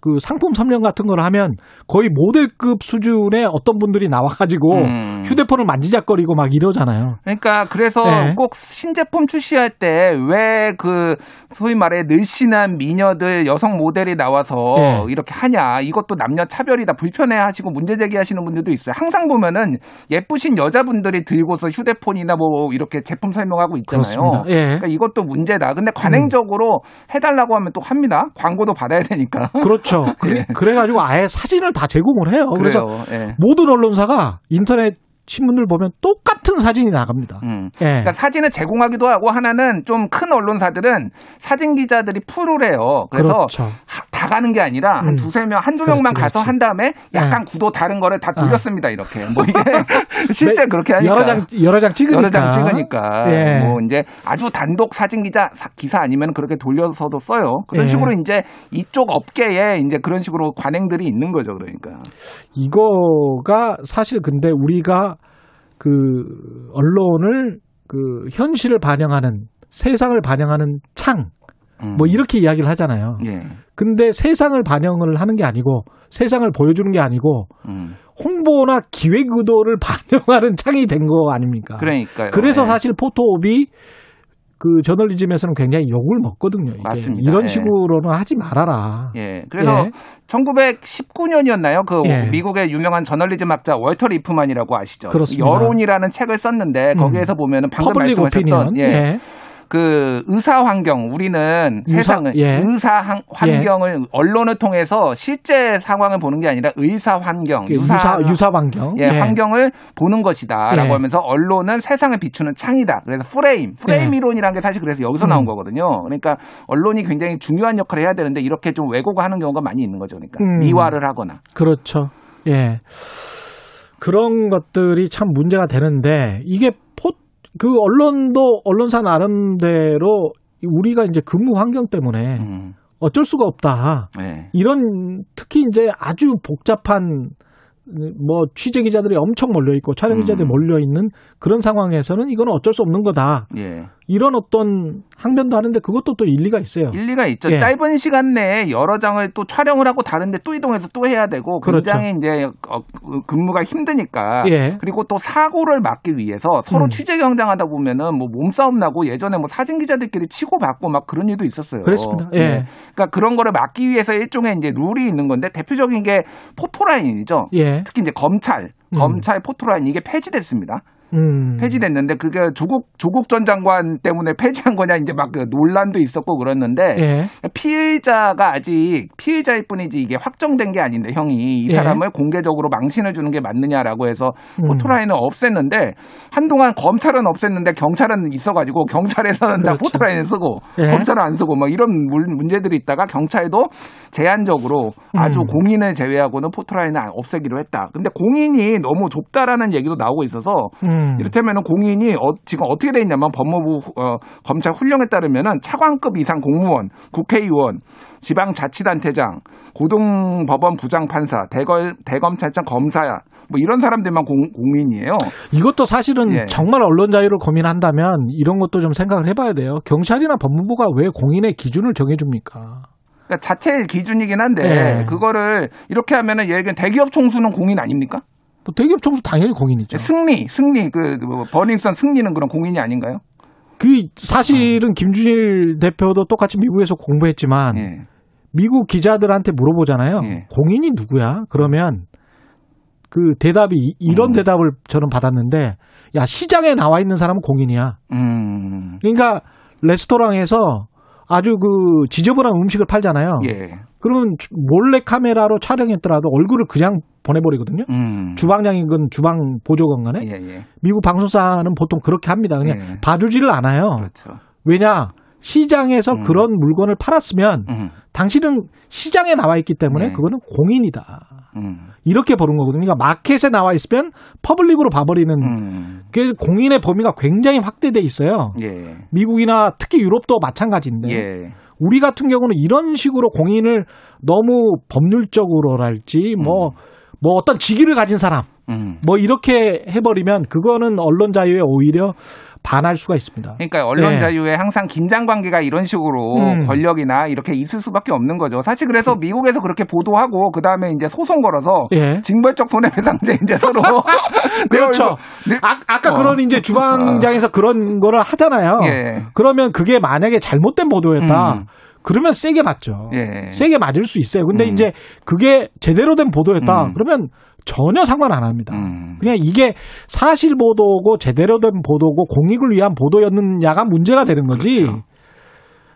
그 상품 섭렵 같은 걸 하면 거의 모델급 수준의 어떤 분들이 나와가지고 음. 휴대폰을 만지작거리고 막 이러잖아요. 그러니까 그래서 네. 꼭 신제품 출시할 때 왜 그 소위 말해 늘씬한 미녀들 여성 모델이 나와서 네. 이렇게 하냐, 이것도 남녀 차별이다 불편해하시고 문제 제기하시는 분들도 있어요. 항상 보면은 예쁘신 여자분들이 들고서 휴대폰이나 뭐 이렇게 제품 설명하고 있잖아요. 네. 그러니까 이것도 문제다. 근데 관행적으로 음. 해달라고 하면 또 합니다. 광고도 받아야 되니까. 그렇죠. 그래, 그래가지고 아예 사진을 다 제공을 해요. 그래서 예. 모든 언론사가 인터넷 신문들 보면 똑같은 사진이 나갑니다. 음. 예. 그러니까 사진을 제공하기도 하고 하나는 좀 큰 언론사들은 사진 기자들이 풀을 해요. 그래서 그렇죠. 하, 다 가는 게 아니라 한 음. 두세 명, 한두 명만 그렇지, 가서 그렇지. 한 다음에 약간 예. 구도 다른 거를 다 돌렸습니다. 아. 이렇게. 뭐 이게 실제 그렇게 하니까. 여러 장, 여러 장 찍으니까. 여러 장 찍으니까. 예. 뭐 이제 아주 단독 사진 기자 기사 아니면 그렇게 돌려서도 써요. 그런 예. 식으로 이제 이쪽 업계에 이제 그런 식으로 관행들이 있는 거죠. 그러니까. 이거가 사실 근데 우리가 그 언론을 그 현실을 반영하는 세상을 반영하는 창 뭐 음. 이렇게 이야기를 하잖아요. 예. 근데 세상을 반영을 하는 게 아니고 세상을 보여주는 게 아니고 음. 홍보나 기획 의도를 반영하는 창이 된 거 아닙니까? 그러니까요. 그래서 예. 사실 포토옵이 그 저널리즘에서는 굉장히 욕을 먹거든요. 이게. 맞습니다. 이런 식으로는 예. 하지 말아라. 예. 그래서 예. 천구백십구 년이었나요? 그 예. 미국의 유명한 저널리즘학자 월터 리프만이라고 아시죠? 그렇습니다. 여론이라는 책을 썼는데 거기에서 음. 보면은 방금 퍼블릭 말씀하셨던 예. 예. 그 의사 환경, 우리는 유사, 세상을 예. 의사 환경을 예. 언론을 통해서 실제 상황을 보는 게 아니라 의사 환경, 유사, 유사, 유사 환경, 예, 예. 환경을 보는 것이다라고 예. 하면서 언론은 세상을 비추는 창이다. 그래서 프레임, 프레임 예. 이론이라는 게 사실 그래서 여기서 음. 나온 거거든요. 그러니까 언론이 굉장히 중요한 역할을 해야 되는데 이렇게 좀 왜곡하는 경우가 많이 있는 거죠. 그러니까 음. 미화를 하거나 그렇죠. 예, 그런 것들이 참 문제가 되는데 이게 포 그 언론도 언론사 나름대로 우리가 이제 근무 환경 때문에 음. 어쩔 수가 없다. 네. 이런 특히 이제 아주 복잡한 뭐 취재 기자들이 엄청 몰려 있고 촬영 기자들이 음. 몰려 있는 그런 상황에서는 이건 어쩔 수 없는 거다. 예. 이런 어떤 항변도 하는데 그것도 또 일리가 있어요. 일리가 있죠. 예. 짧은 시간 내에 여러 장을 또 촬영을 하고 다른데 또 이동해서 또 해야 되고 굉장히 그렇죠. 이제 근무가 힘드니까. 예. 그리고 또 사고를 막기 위해서 서로 음. 취재 경쟁하다 보면은 뭐 몸싸움 나고 예전에 뭐 사진 기자들끼리 치고 받고 막 그런 일도 있었어요. 그렇습니다. 예. 예. 그러니까 그런 거를 막기 위해서 일종의 이제 룰이 있는 건데 대표적인 게 포토라인이죠. 예. 특히 이제 검찰, 검찰 포토라인 이게 폐지됐습니다. 음. 폐지됐는데 그게 조국 조국 전 장관 때문에 폐지한 거냐 이제 막 그 논란도 있었고 그랬는데 예. 피해자가 아직 피해자일 뿐이지 이게 확정된 게 아닌데 형이 이 사람을 예. 공개적으로 망신을 주는 게 맞느냐라고 해서 포토라인을 음. 없앴는데 한동안 검찰은 없앴는데 경찰은 있어가지고 경찰에서는 그렇죠. 다 포토라인을 쓰고 예. 검찰은 안 쓰고 막 이런 문제들이 있다가 경찰도 제한적으로 아주 음. 공인을 제외하고는 포토라인을 없애기로 했다. 근데 공인이 너무 좁다라는 얘기도 나오고 있어서 음. 이를테면 공인이 어, 지금 어떻게 돼 있냐면 법무부 어, 검찰 훈령에 따르면 차관급 이상 공무원, 국회의원, 지방자치단체장, 고등법원 부장판사, 대검, 대검찰청 검사 뭐 이런 사람들만 공, 공인이에요. 이것도 사실은 예. 정말 언론 자유를 고민한다면 이런 것도 좀 생각을 해봐야 돼요. 경찰이나 법무부가 왜 공인의 기준을 정해줍니까? 그러니까 자체 기준이긴 한데 예. 그거를 이렇게 하면은 예를 들면 대기업 총수는 공인 아닙니까? 대기업 총수 당연히 공인이죠. 승리, 승리 그 버닝썬 승리는 그런 공인이 아닌가요? 그 사실은 음. 김준일 대표도 똑같이 미국에서 공부했지만 예. 미국 기자들한테 물어보잖아요. 예. 공인이 누구야? 그러면 그 대답이 이런 음. 대답을 저는 받았는데, 야 시장에 나와 있는 사람은 공인이야. 음. 그러니까 레스토랑에서 아주 그 지저분한 음식을 팔잖아요. 예. 그러면 몰래 카메라로 촬영했더라도 얼굴을 그냥 보내버리거든요. 음. 주방장이건 주방 보조건 간에. 예, 예. 미국 방송사는 보통 그렇게 합니다. 그냥 예. 봐주지를 않아요. 그렇죠. 왜냐? 시장에서 음. 그런 물건을 팔았으면 음. 당신은 시장에 나와 있기 때문에 예. 그거는 공인이다. 음. 이렇게 보는 거거든요. 그러니까 마켓에 나와 있으면 퍼블릭으로 봐버리는 음. 그 공인의 범위가 굉장히 확대돼 있어요. 예. 미국이나 특히 유럽도 마찬가지인데 예. 우리 같은 경우는 이런 식으로 공인을 너무 법률적으로랄지 뭐 음. 뭐 어떤 직위를 가진 사람 음. 뭐 이렇게 해버리면 그거는 언론 자유에 오히려 반할 수가 있습니다. 그러니까 언론 예. 자유에 항상 긴장 관계가 이런 식으로 음. 권력이나 이렇게 있을 수밖에 없는 거죠. 사실 그래서 미국에서 그렇게 보도하고 그 다음에 이제 소송 걸어서 예. 징벌적 손해배상제 이제 서로 그렇죠. 아, 아까 어. 그런 이제 주방장에서 그런 거를 하잖아요. 예. 그러면 그게 만약에 잘못된 보도였다. 음. 그러면 세게 맞죠. 예. 세게 맞을 수 있어요. 근데 음. 이제 그게 제대로 된 보도였다. 음. 그러면 전혀 상관 안 합니다. 음. 그냥 이게 사실 보도고 제대로 된 보도고 공익을 위한 보도였느냐가 문제가 되는 거지. 그렇죠.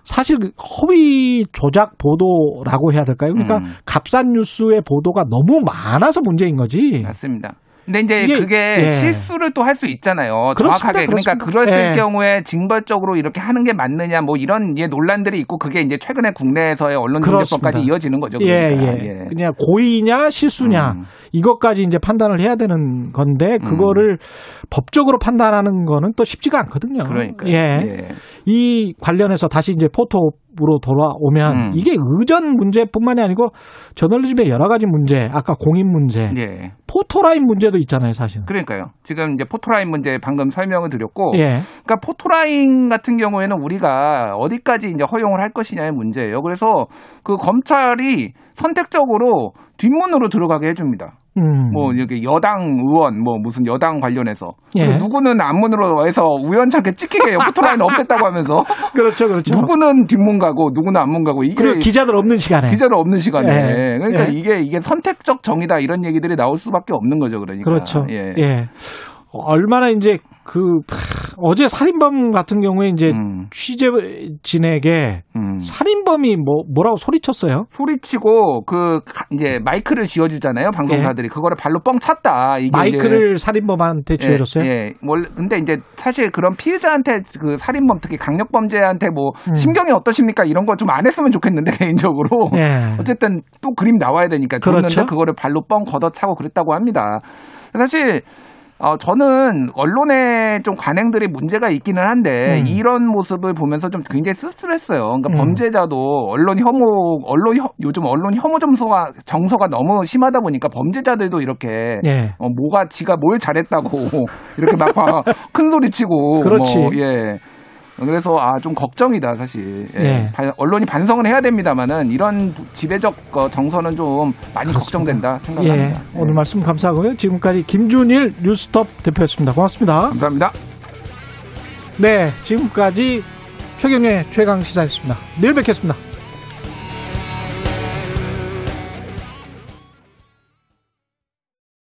사실 허위 조작 보도라고 해야 될까요? 그러니까 음. 값싼 뉴스의 보도가 너무 많아서 문제인 거지. 맞습니다. 근데 이제 이게, 그게 예. 실수를 또 할 수 있잖아요. 그렇습니다, 정확하게. 그렇습니다. 그러니까 그럴 예. 경우에 징벌적으로 이렇게 하는 게 맞느냐 뭐 이런 이제 논란들이 있고 그게 이제 최근에 국내에서의 언론중재법까지 이어지는 거죠. 그러니까. 예, 예. 예. 그냥 고의냐 실수냐 음. 이것까지 이제 판단을 해야 되는 건데 그거를 음. 법적으로 판단하는 거는 또 쉽지가 않거든요. 그러니까. 예. 예. 이 관련해서 다시 이제 포토 으로 돌아오면 음. 이게 의전 문제뿐만이 아니고 저널리즘의 여러 가지 문제, 아까 공인 문제, 예. 포토라인 문제도 있잖아요, 사실은. 그러니까요. 지금 이제 포토라인 문제 방금 설명을 드렸고, 예. 그러니까 포토라인 같은 경우에는 우리가 어디까지 이제 허용을 할 것이냐의 문제예요. 그래서 그 검찰이 선택적으로 뒷문으로 들어가게 해줍니다. 음. 뭐 이렇게 여당 의원 뭐 무슨 여당 관련해서 예. 누구는 앞문으로 해서 우연찮게 찍히게 포토라인 없앴다고 하면서 그렇죠, 그렇죠. 누구는 뒷문 가고 누구는 앞문 가고 이게 그리고 기자들 없는 시간에 기자들 없는 시간에 예. 그러니까 예. 이게 이게 선택적 정의다 이런 얘기들이 나올 수밖에 없는 거죠, 그러니까 그렇죠. 예. 예. 얼마나 이제 그 어제 살인범 같은 경우에 이제 음. 취재진에게 음. 살인범이 뭐 뭐라고 소리쳤어요? 소리치고 그 이제 마이크를 쥐어주잖아요, 방송사들이 예. 그거를 발로 뻥 찼다. 이게 마이크를 이제, 살인범한테 쥐어줬어요? 예. 예. 원래 근데 이제 사실 그런 피해자한테 그 살인범 특히 강력범죄한테 뭐 음. 심경이 어떠십니까 이런 걸 좀 안 했으면 좋겠는데 개인적으로 예. 어쨌든 또 그림 나와야 되니까 그런데 그렇죠? 그거를 발로 뻥 걷어차고 그랬다고 합니다. 사실. 어, 저는 언론의 좀 관행들이 문제가 있기는 한데 음. 이런 모습을 보면서 좀 굉장히 씁쓸했어요. 그러니까 음. 범죄자도 언론 혐오, 언론 혐, 요즘 언론 혐오 정서가 정서가 너무 심하다 보니까 범죄자들도 이렇게 예. 어, 뭐가 지가 뭘 잘했다고 이렇게 막 큰 소리 치고 그렇지. 뭐, 예. 그래서 아, 좀 걱정이다 사실. 예. 예. 언론이 반성은 해야 됩니다만은 이런 지배적 정서는 좀 많이 그렇습니다. 걱정된다 생각합니다. 예. 예. 오늘 말씀 감사하고요. 지금까지 김준일 뉴스톱 대표였습니다. 고맙습니다. 감사합니다. 네, 지금까지 최경영의 최강 시사였습니다. 내일 뵙겠습니다.